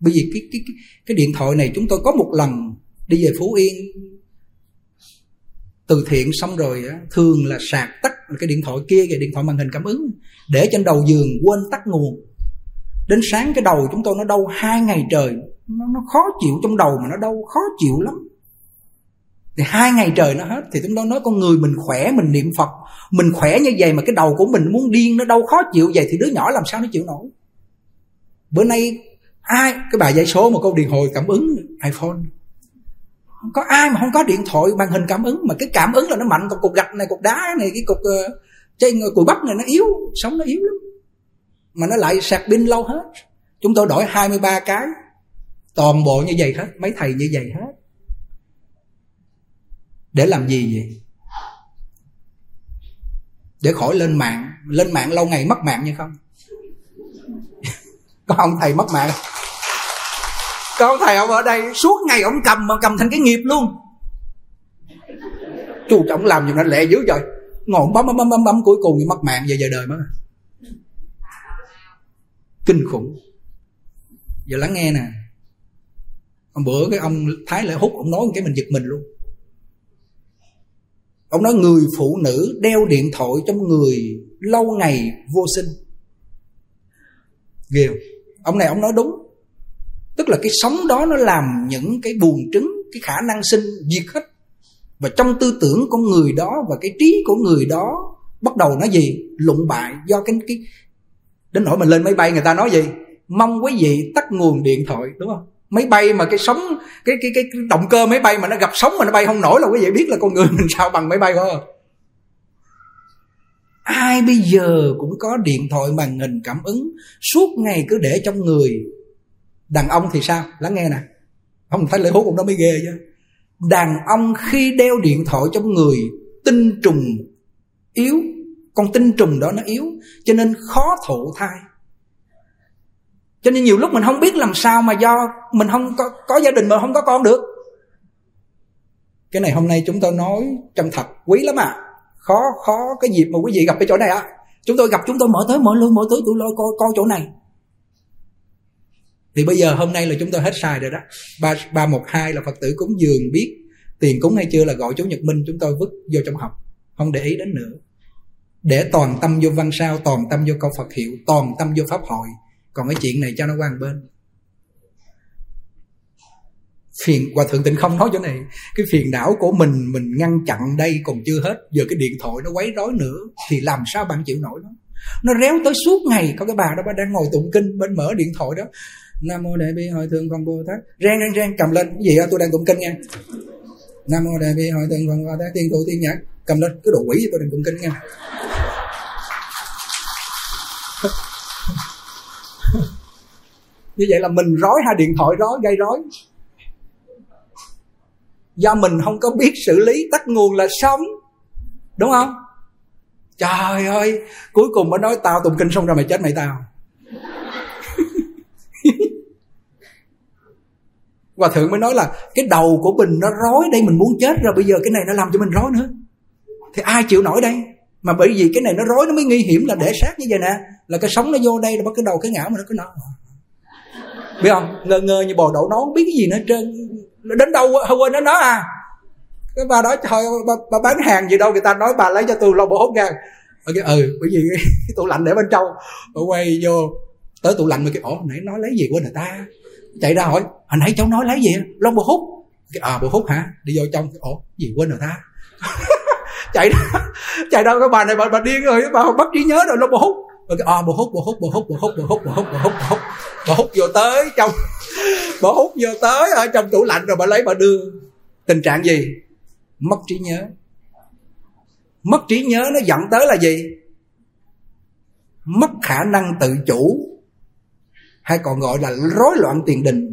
Bởi vì cái điện thoại này, chúng tôi có một lần đi về Phú Yên từ thiện xong rồi á, thường là sạc tắt cái điện thoại kia kìa, điện thoại màn hình cảm ứng, để trên đầu giường quên tắt nguồn. Đến sáng cái đầu chúng tôi nó đau 2 ngày trời, nó khó chịu trong đầu mà nó đau khó chịu lắm. Thì 2 ngày trời nó hết. Thì chúng tôi nói con người mình khỏe, mình niệm Phật, mình khỏe như vậy mà cái đầu của mình muốn điên, nó đau khó chịu vậy thì đứa nhỏ làm sao nó chịu nổi. Bữa nay ai cái bà dạy số mà cô điện hồi cảm ứng iPhone, không có ai mà không có điện thoại màn hình cảm ứng. Mà cái cảm ứng là nó mạnh, còn cục gạch này, cục đá này, cái cục chơi cùi bắp này nó yếu, sống nó yếu lắm. Mà nó lại sạc pin lâu hết. Chúng tôi đổi 23 cái, toàn bộ như vậy hết, mấy thầy như vậy hết. Để làm gì vậy? Để khỏi lên mạng. Lên mạng lâu ngày mất mạng như không? Có ông thầy mất mạng. Có ông thầy ông ở đây suốt ngày ông cầm, mà cầm thành cái nghiệp luôn. Chú trọng làm gì nó lẹ dữ rồi, ngọn bấm cuối cùng thì mất mạng, về giờ đời mất. Kinh khủng. Giờ lắng nghe nè. Hôm bữa cái ông Thái Lễ Hút, ông nói một cái mình giật mình luôn. Ông nói người phụ nữ đeo điện thoại trong người lâu ngày vô sinh. Ghê không? Ông này ông nói đúng. Tức là cái sóng đó nó làm những cái buồng trứng, cái khả năng sinh diệt hết. Và trong tư tưởng con người đó và cái trí của người đó bắt đầu nó gì? Lụng bại. Do cái đến nỗi mình lên máy bay người ta nói gì? Mong quý vị tắt nguồn điện thoại, đúng không? Máy bay mà cái sóng, cái động cơ máy bay mà nó gặp sóng mà nó bay không nổi là quý vị biết là con người mình sao bằng máy bay không? Ai bây giờ cũng có điện thoại màn hình cảm ứng, suốt ngày cứ để trong người. Đàn ông thì sao? Lắng nghe nè. Không phải Lễ Hút cũng nó mới ghê chứ. Đàn ông khi đeo điện thoại trong người, tinh trùng yếu, con tinh trùng đó nó yếu, cho nên khó thụ thai. Cho nên nhiều lúc mình không biết làm sao mà do mình không có gia đình mà không có con được. Cái này hôm nay chúng tôi nói chân thật, quý lắm à. Khó cái dịp mà quý vị gặp cái chỗ này á. Chúng tôi gặp, chúng tôi mở tới tụi lôi coi chỗ này. Thì bây giờ hôm nay là chúng tôi hết xài rồi đó. 312 là Phật tử cúng dường biết tiền cúng hay chưa là gọi chú Nhật Minh chúng tôi vứt vô trong học, không để ý đến nữa. Để toàn tâm vô văn sao, toàn tâm vô câu Phật hiệu, toàn tâm vô pháp hội. Còn cái chuyện này cho nó qua một bên. Phiền, Hòa Thượng Tịnh Không nói chỗ này, cái phiền não của mình ngăn chặn đây còn chưa hết, giờ cái điện thoại nó quấy rối nữa thì làm sao bạn chịu nổi đó. Nó réo tới suốt ngày. Có cái bà đó, bà đang ngồi tụng kinh, bên mở điện thoại đó, Nam Mô Đại Bi Hội Thượng Con Bồ Tát, reng cầm lên. Cái gì đó tôi đang tụng kinh nha. Nam Mô Đại Bi Hội Thượng Con Bồ Tát, Tiên Thủ Tiên Nhãn, cầm lên. Cái đồ quỷ gì tôi đang tụng kinh nha. Như vậy là mình rối ha, điện thoại rối, gây rối. Do mình không có biết xử lý, tắt nguồn là xong. Đúng không? Trời ơi, cuối cùng mới nói tao tụng kinh xong rồi mày chết mày tao. Hòa Thượng mới nói là cái đầu của mình nó rối đây, mình muốn chết rồi, bây giờ cái này nó làm cho mình rối nữa. Thì ai chịu nổi đây? Mà bởi vì cái này nó rối nó mới nguy hiểm, là để sát như vậy nè. Là cái sóng nó vô đây, là bắt cái đầu cái ngã mà nó cứ nói. Biết không? Ngơ như bò đậu nón, biết cái gì nó trơn. Đến đâu quên nó nói à. Cái bà đó trời, bà bán hàng gì đâu, người ta nói bà lấy cho tôi lon bò hốt ngang. Bởi vì cái tủ lạnh để bên trong. Bà quay vô, tới tủ lạnh mà kêu, ồ nãy nói lấy gì quên người ta. Chạy ra hỏi, hồi nãy cháu nói lấy gì? Lon bò hốt. Bò hốt hả? Đi vô trong, ồ gì quên người ta. Chạy ra cái bà này bà điên rồi, bà mất trí nhớ rồi, lon bò hốt. Bà hút vô tới trong, bà hút vô tới ở trong tủ lạnh rồi bà lấy bà đưa. Tình trạng gì? Mất trí nhớ. Mất trí nhớ nó dẫn tới là gì? Mất khả năng tự chủ, hay còn gọi là rối loạn tiền đình.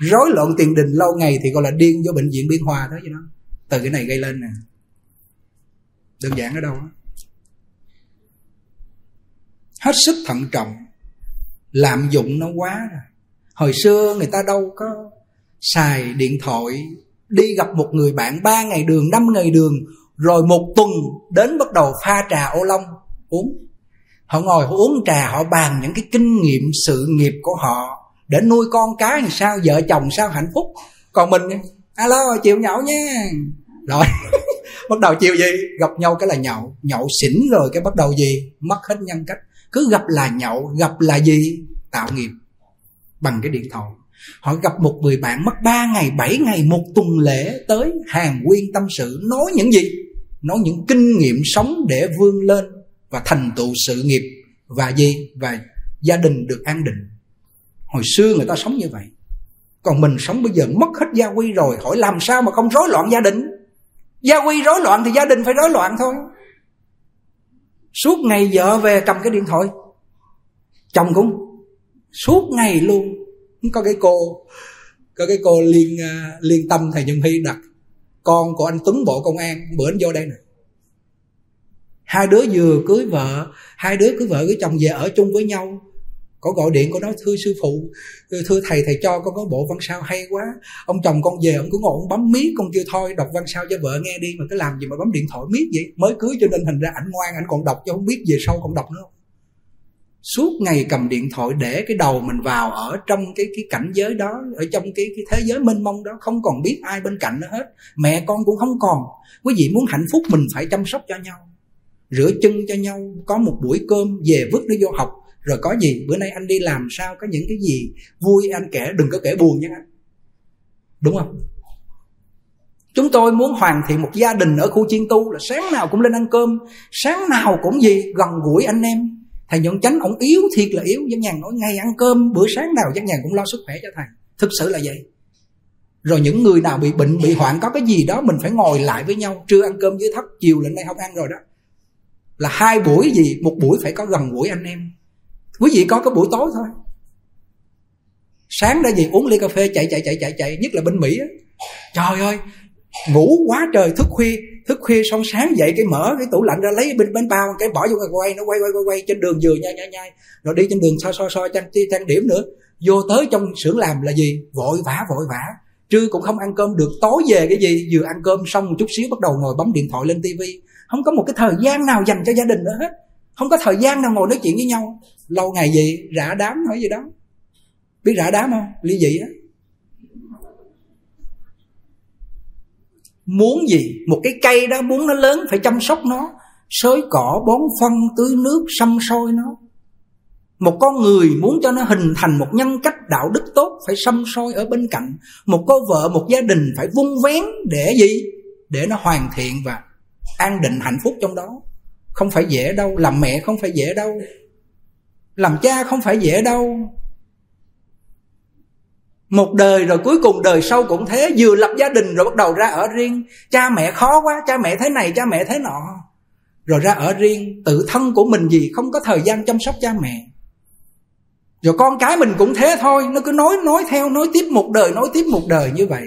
Rối loạn tiền đình lâu ngày thì gọi là điên vô bệnh viện Biên Hòa đó vậy đó. Từ cái này gây lên nè. Đơn giản ở đâu á. Hết sức thận trọng. Lạm dụng nó quá rồi. Hồi xưa người ta đâu có xài điện thoại. Đi gặp một người bạn 3 ngày đường, 5 ngày đường, rồi 1 tuần đến bắt đầu pha trà ô long uống. Họ ngồi họ uống trà, họ bàn những cái kinh nghiệm sự nghiệp của họ, để nuôi con cái làm sao, vợ chồng sao hạnh phúc. Còn mình alo chiều nhậu nha. Rồi bắt đầu chiều gì? Gặp nhau cái là nhậu. Nhậu xỉn rồi cái bắt đầu gì? Mất hết nhân cách. Cứ gặp là nhậu, gặp là gì? Tạo nghiệp bằng cái điện thoại. Họ gặp một người bạn mất 3 ngày 7 ngày một tuần lễ tới Hàn Nguyên tâm sự, nói những gì? Nói những kinh nghiệm sống để vươn lên và thành tựu sự nghiệp và gì? Và gia đình được an định. Hồi xưa người ta sống như vậy, còn mình sống bây giờ mất hết gia quy rồi, hỏi làm sao mà không rối loạn gia đình? Gia quy rối loạn thì gia đình phải rối loạn thôi. Suốt ngày vợ về cầm cái điện thoại, chồng cũng suốt ngày luôn. Có cái cô liên tâm thầy Nhân Hy đặt con của anh Tuấn Bộ Công an, bữa anh vô đây nè, hai đứa vừa cưới vợ, cưới chồng về ở chung với nhau. Có gọi điện, có nói thưa sư phụ, thưa thầy, thầy cho con có bộ văn sao hay quá. Ông chồng con về, ông cứ ngồi ông bấm miết, con kêu thôi đọc văn sao cho vợ nghe đi, mà cứ làm gì mà bấm điện thoại miết vậy. Mới cưới cho nên thành ra ảnh ngoan, ảnh còn đọc chứ không biết về sau còn đọc nữa. Suốt ngày cầm điện thoại để cái đầu mình vào ở trong cái cảnh giới đó, ở trong cái thế giới mênh mông đó, không còn biết ai bên cạnh nữa hết. Mẹ con cũng không còn. Quý vị muốn hạnh phúc mình phải chăm sóc cho nhau, rửa chân cho nhau, có một buổi cơm về vứt nó vô học. Rồi có gì bữa nay anh đi làm sao, có những cái gì vui anh kể, đừng có kể buồn nha, đúng không? Chúng tôi muốn hoàn thiện một gia đình ở khu Chiên Tu là sáng nào cũng lên ăn cơm, sáng nào cũng gì gần gũi anh em. Thầy Nhuận Chánh ổng yếu thiệt là yếu, Giác Nhàn nói ngày ăn cơm bữa sáng nào Giác Nhàn cũng lo sức khỏe cho thầy, thực sự là vậy. Rồi những người nào bị bệnh bị hoạn có cái gì đó mình phải ngồi lại với nhau, trưa ăn cơm dưới thấp, chiều lên đây không ăn rồi đó, là hai buổi gì một buổi phải có gần gũi anh em. Quý vị có cái buổi tối thôi, sáng ra gì uống ly cà phê chạy, nhất là bên Mỹ á, trời ơi ngủ quá trời, thức khuya xong sáng dậy cái mở cái tủ lạnh ra lấy bên bao cái bỏ vô quay, nó quay trên đường vừa nhai, rồi đi trên đường so trang điểm nữa, vô tới trong xưởng làm là gì vội vã, trưa cũng không ăn cơm được, tối về cái gì vừa ăn cơm xong một chút xíu bắt đầu ngồi bấm điện thoại lên tivi, không có một cái thời gian nào dành cho gia đình nữa hết. Không có thời gian nào ngồi nói chuyện với nhau. Lâu ngày gì rã đám hỏi gì đó. Biết rã đám không? Ly dị á. Muốn gì? Một cái cây đó muốn nó lớn phải chăm sóc nó, xới cỏ, bón phân, tưới nước, săm soi nó. Một con người muốn cho nó hình thành một nhân cách đạo đức tốt phải săm soi ở bên cạnh. Một cô vợ, một gia đình phải vun vén để gì? Để nó hoàn thiện và an định hạnh phúc trong đó. Không phải dễ đâu, làm mẹ không phải dễ đâu, làm cha không phải dễ đâu. Một đời rồi cuối cùng đời sau cũng thế, vừa lập gia đình rồi bắt đầu ra ở riêng. Cha mẹ khó quá, cha mẹ thế này, cha mẹ thế nọ, rồi ra ở riêng. Tự thân của mình gì không có thời gian chăm sóc cha mẹ. Rồi con cái mình cũng thế thôi, nó cứ nói tiếp một đời như vậy.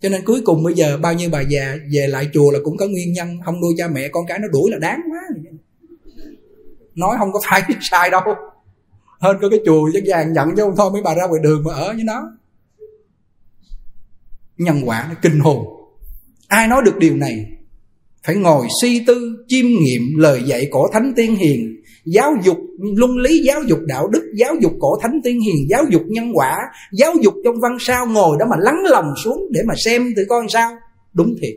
Cho nên cuối cùng bây giờ bao nhiêu bà già về lại chùa là cũng có nguyên nhân, không nuôi cha mẹ con cái nó đuổi là đáng quá. Nói không có phải sai đâu, hơn có cái chùa chắc vàng nhận chứ không thôi mấy bà ra ngoài đường mà ở với nó. Nhân quả nó kinh hồn. Ai nói được điều này phải ngồi suy tư, chiêm nghiệm lời dạy cổ thánh tiên hiền, giáo dục luân lý, giáo dục đạo đức, giáo dục cổ thánh tiên hiền, giáo dục nhân quả, giáo dục trong văn sao, ngồi đó mà lắng lòng xuống để mà xem tụi con sao. Đúng thiệt.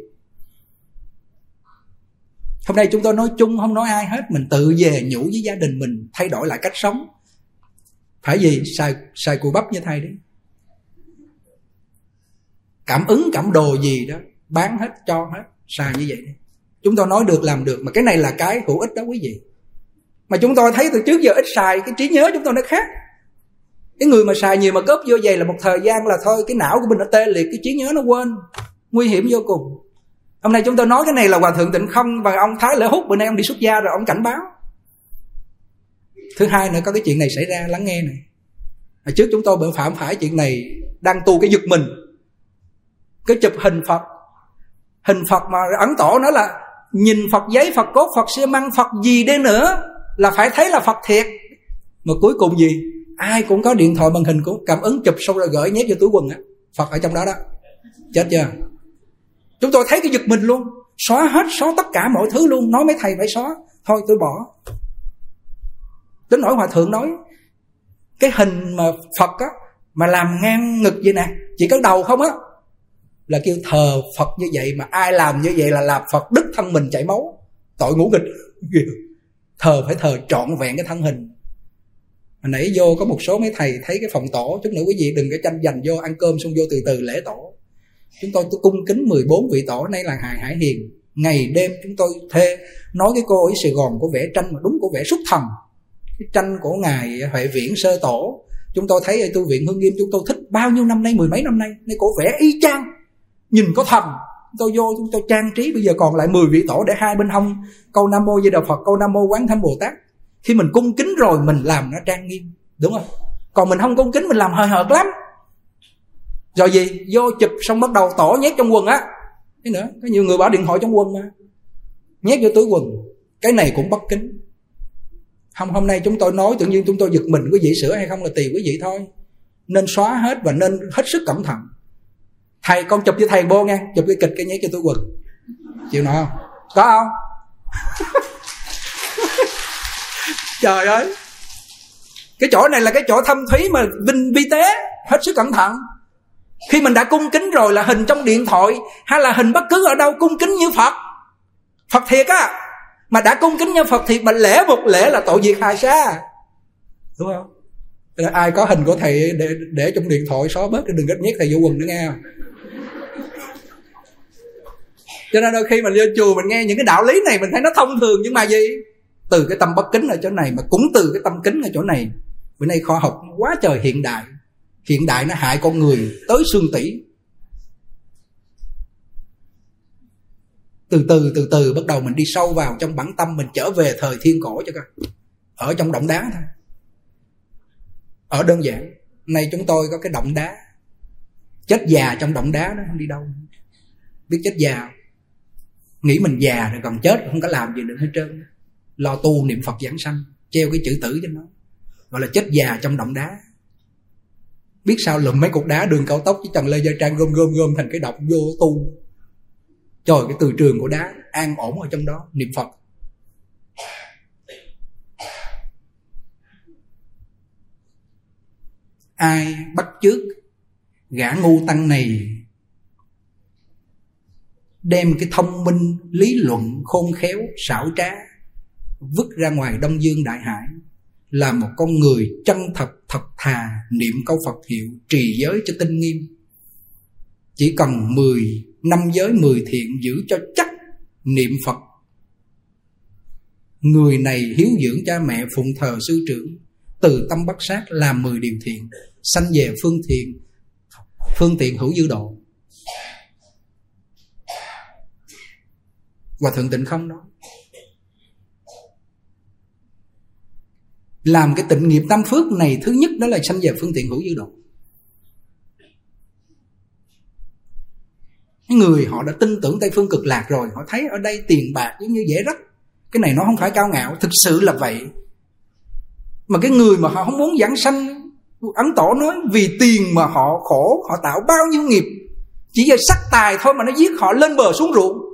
Hôm nay chúng tôi nói chung không nói ai hết, mình tự về nhủ với gia đình mình, thay đổi lại cách sống. Phải gì? Xài cùi bắp như thầy đấy. Cảm ứng cảm đồ gì đó, bán hết cho hết, xài như vậy đi. Chúng tôi nói được làm được, mà cái này là cái hữu ích đó quý vị. Mà chúng tôi thấy từ trước giờ ít xài, cái trí nhớ chúng tôi nó khác. Cái người mà xài nhiều mà cóp vô dày là một thời gian là thôi, cái não của mình nó tê liệt, cái trí nhớ nó quên, nguy hiểm vô cùng. Hôm nay chúng tôi nói cái này là Hòa Thượng Tịnh Không và ông Thái Lễ Hút, bữa nay ông đi xuất gia rồi, ông cảnh báo. Thứ hai nữa, có cái chuyện này xảy ra, lắng nghe này. Hồi trước chúng tôi bữa phải chuyện này, đang tu cái giật mình, cái chụp hình Phật mà Ấn Tổ nói là nhìn Phật giấy, Phật cốt, Phật xi măng, Phật gì đi nữa là phải thấy là Phật thiệt. Mà cuối cùng gì? Ai cũng có điện thoại màn hình cũng cảm ứng chụp xong rồi gửi nhét vô túi quần á, Phật ở trong đó đó. Chết chưa? Chúng tôi thấy cái giật mình luôn, xóa tất cả mọi thứ luôn, nói mấy thầy phải xóa, thôi tôi bỏ. Đến nỗi Hòa Thượng nói cái hình mà Phật á mà làm ngang ngực vậy nè, chỉ có đầu không á, là kêu thờ Phật như vậy, mà ai làm như vậy là làm Phật đứt thân mình chảy máu, tội ngũ nghịch. Thờ phải thờ trọn vẹn cái thân hình. Hồi nãy vô có một số mấy thầy thấy cái phòng tổ, chút nữa quý vị đừng có tranh giành vô, ăn cơm xong vô từ từ lễ tổ. Chúng tôi cung kính 14 vị tổ, nay là Hài Hải Hiền. Ngày đêm chúng tôi thê, nói cái cô ở Sài Gòn của vẽ tranh mà đúng của vẽ xuất thần. Cái tranh của Ngài Huệ Viễn Sơ Tổ, chúng tôi thấy ở Tu Viện Hương Nghiêm chúng tôi thích bao nhiêu năm nay, mười mấy năm nay. Nên cổ vẽ y chang, nhìn có thầm. Tôi vô chúng tôi trang trí, bây giờ còn lại 10 vị tổ để hai bên hông câu Nam Mô Di Đà Phật, câu Nam Mô Quán Thế Âm Bồ Tát. Khi mình cung kính rồi mình làm nó trang nghiêm, đúng không? Còn mình không cung kính mình làm hời hợt lắm. Rồi gì? Vô chụp xong bắt đầu tổ nhét trong quần á. Thế nữa, có nhiều người bỏ điện thoại trong quần mà nhét vô túi quần. Cái này cũng bất kính. Không, hôm nay chúng tôi nói tự nhiên chúng tôi giật mình, quý vị sửa hay không là tùy quý vị thôi. Nên xóa hết và nên hết sức cẩn thận. Thầy con chụp với thầy bô nghe, chụp cái kịch cái nhét cho túi quần. Chịu nổi không? Có không? Trời ơi. Cái chỗ này là cái chỗ thâm thúy mà vinh vi tế, hết sức cẩn thận. Khi mình đã cung kính rồi là hình trong điện thoại hay là hình bất cứ ở đâu cung kính như Phật. Phật thiệt á. Mà đã cung kính như Phật thiệt mà lễ một lễ là tội diệt hài sa. Đúng không? Ai có hình của thầy để trong điện thoại xóa bớt, đừng có nhét thầy vô quần nữa nghe. Cho nên đôi khi mình vô chùa mình nghe những cái đạo lý này mình thấy nó thông thường, nhưng mà gì? Từ cái tâm bất kính ở chỗ này, mà cũng từ cái tâm kính ở chỗ này. Bữa nay khoa học quá trời hiện đại. Hiện đại nó hại con người tới xương tủy. Từ từ bắt đầu mình đi sâu vào trong bản tâm, mình trở về thời thiên cổ cho coi. Ở trong động đá thôi. Ở đơn giản. Nay chúng tôi có cái động đá. Chết già trong động đá đó, không đi đâu. Biết chết già. Nghĩ mình già rồi còn chết, không có làm gì được hết trơn. Lo tu niệm Phật giảng sanh, treo cái chữ tử cho nó. Gọi là chết già trong động đá. Biết sao lụm mấy cục đá đường cao tốc với Trần Lê Gia Trang gom thành cái động vô tu. Trời, cái từ trường của đá an ổn ở trong đó, niệm Phật. Ai bắt chước gã ngu tăng này đem cái thông minh, lý luận, khôn khéo, xảo trá vứt ra ngoài Đông Dương Đại Hải, là một con người chân thật, thật thà, niệm câu Phật hiệu, trì giới cho tinh nghiêm. Chỉ cần 10 năm giới 10 thiện giữ cho chắc, niệm Phật. Người này hiếu dưỡng cha mẹ, phụng thờ sư trưởng, từ tâm bất sát, làm 10 điều thiện, sanh về phương tiện hữu dư độ. Hòa Thượng Tịnh Không nói làm cái tịnh nghiệp tam phước này, thứ nhất đó là sanh về phương tiện hữu dư độ. Người họ đã tin tưởng Tây Phương Cực Lạc rồi, họ thấy ở đây tiền bạc giống như dễ rách. Cái này nó không phải cao ngạo, thực sự là vậy. Mà cái người mà họ không muốn giảng sanh, Ấn Tổ nói vì tiền mà họ khổ, họ tạo bao nhiêu nghiệp. Chỉ về sắc tài thôi mà nó giết họ lên bờ xuống ruộng.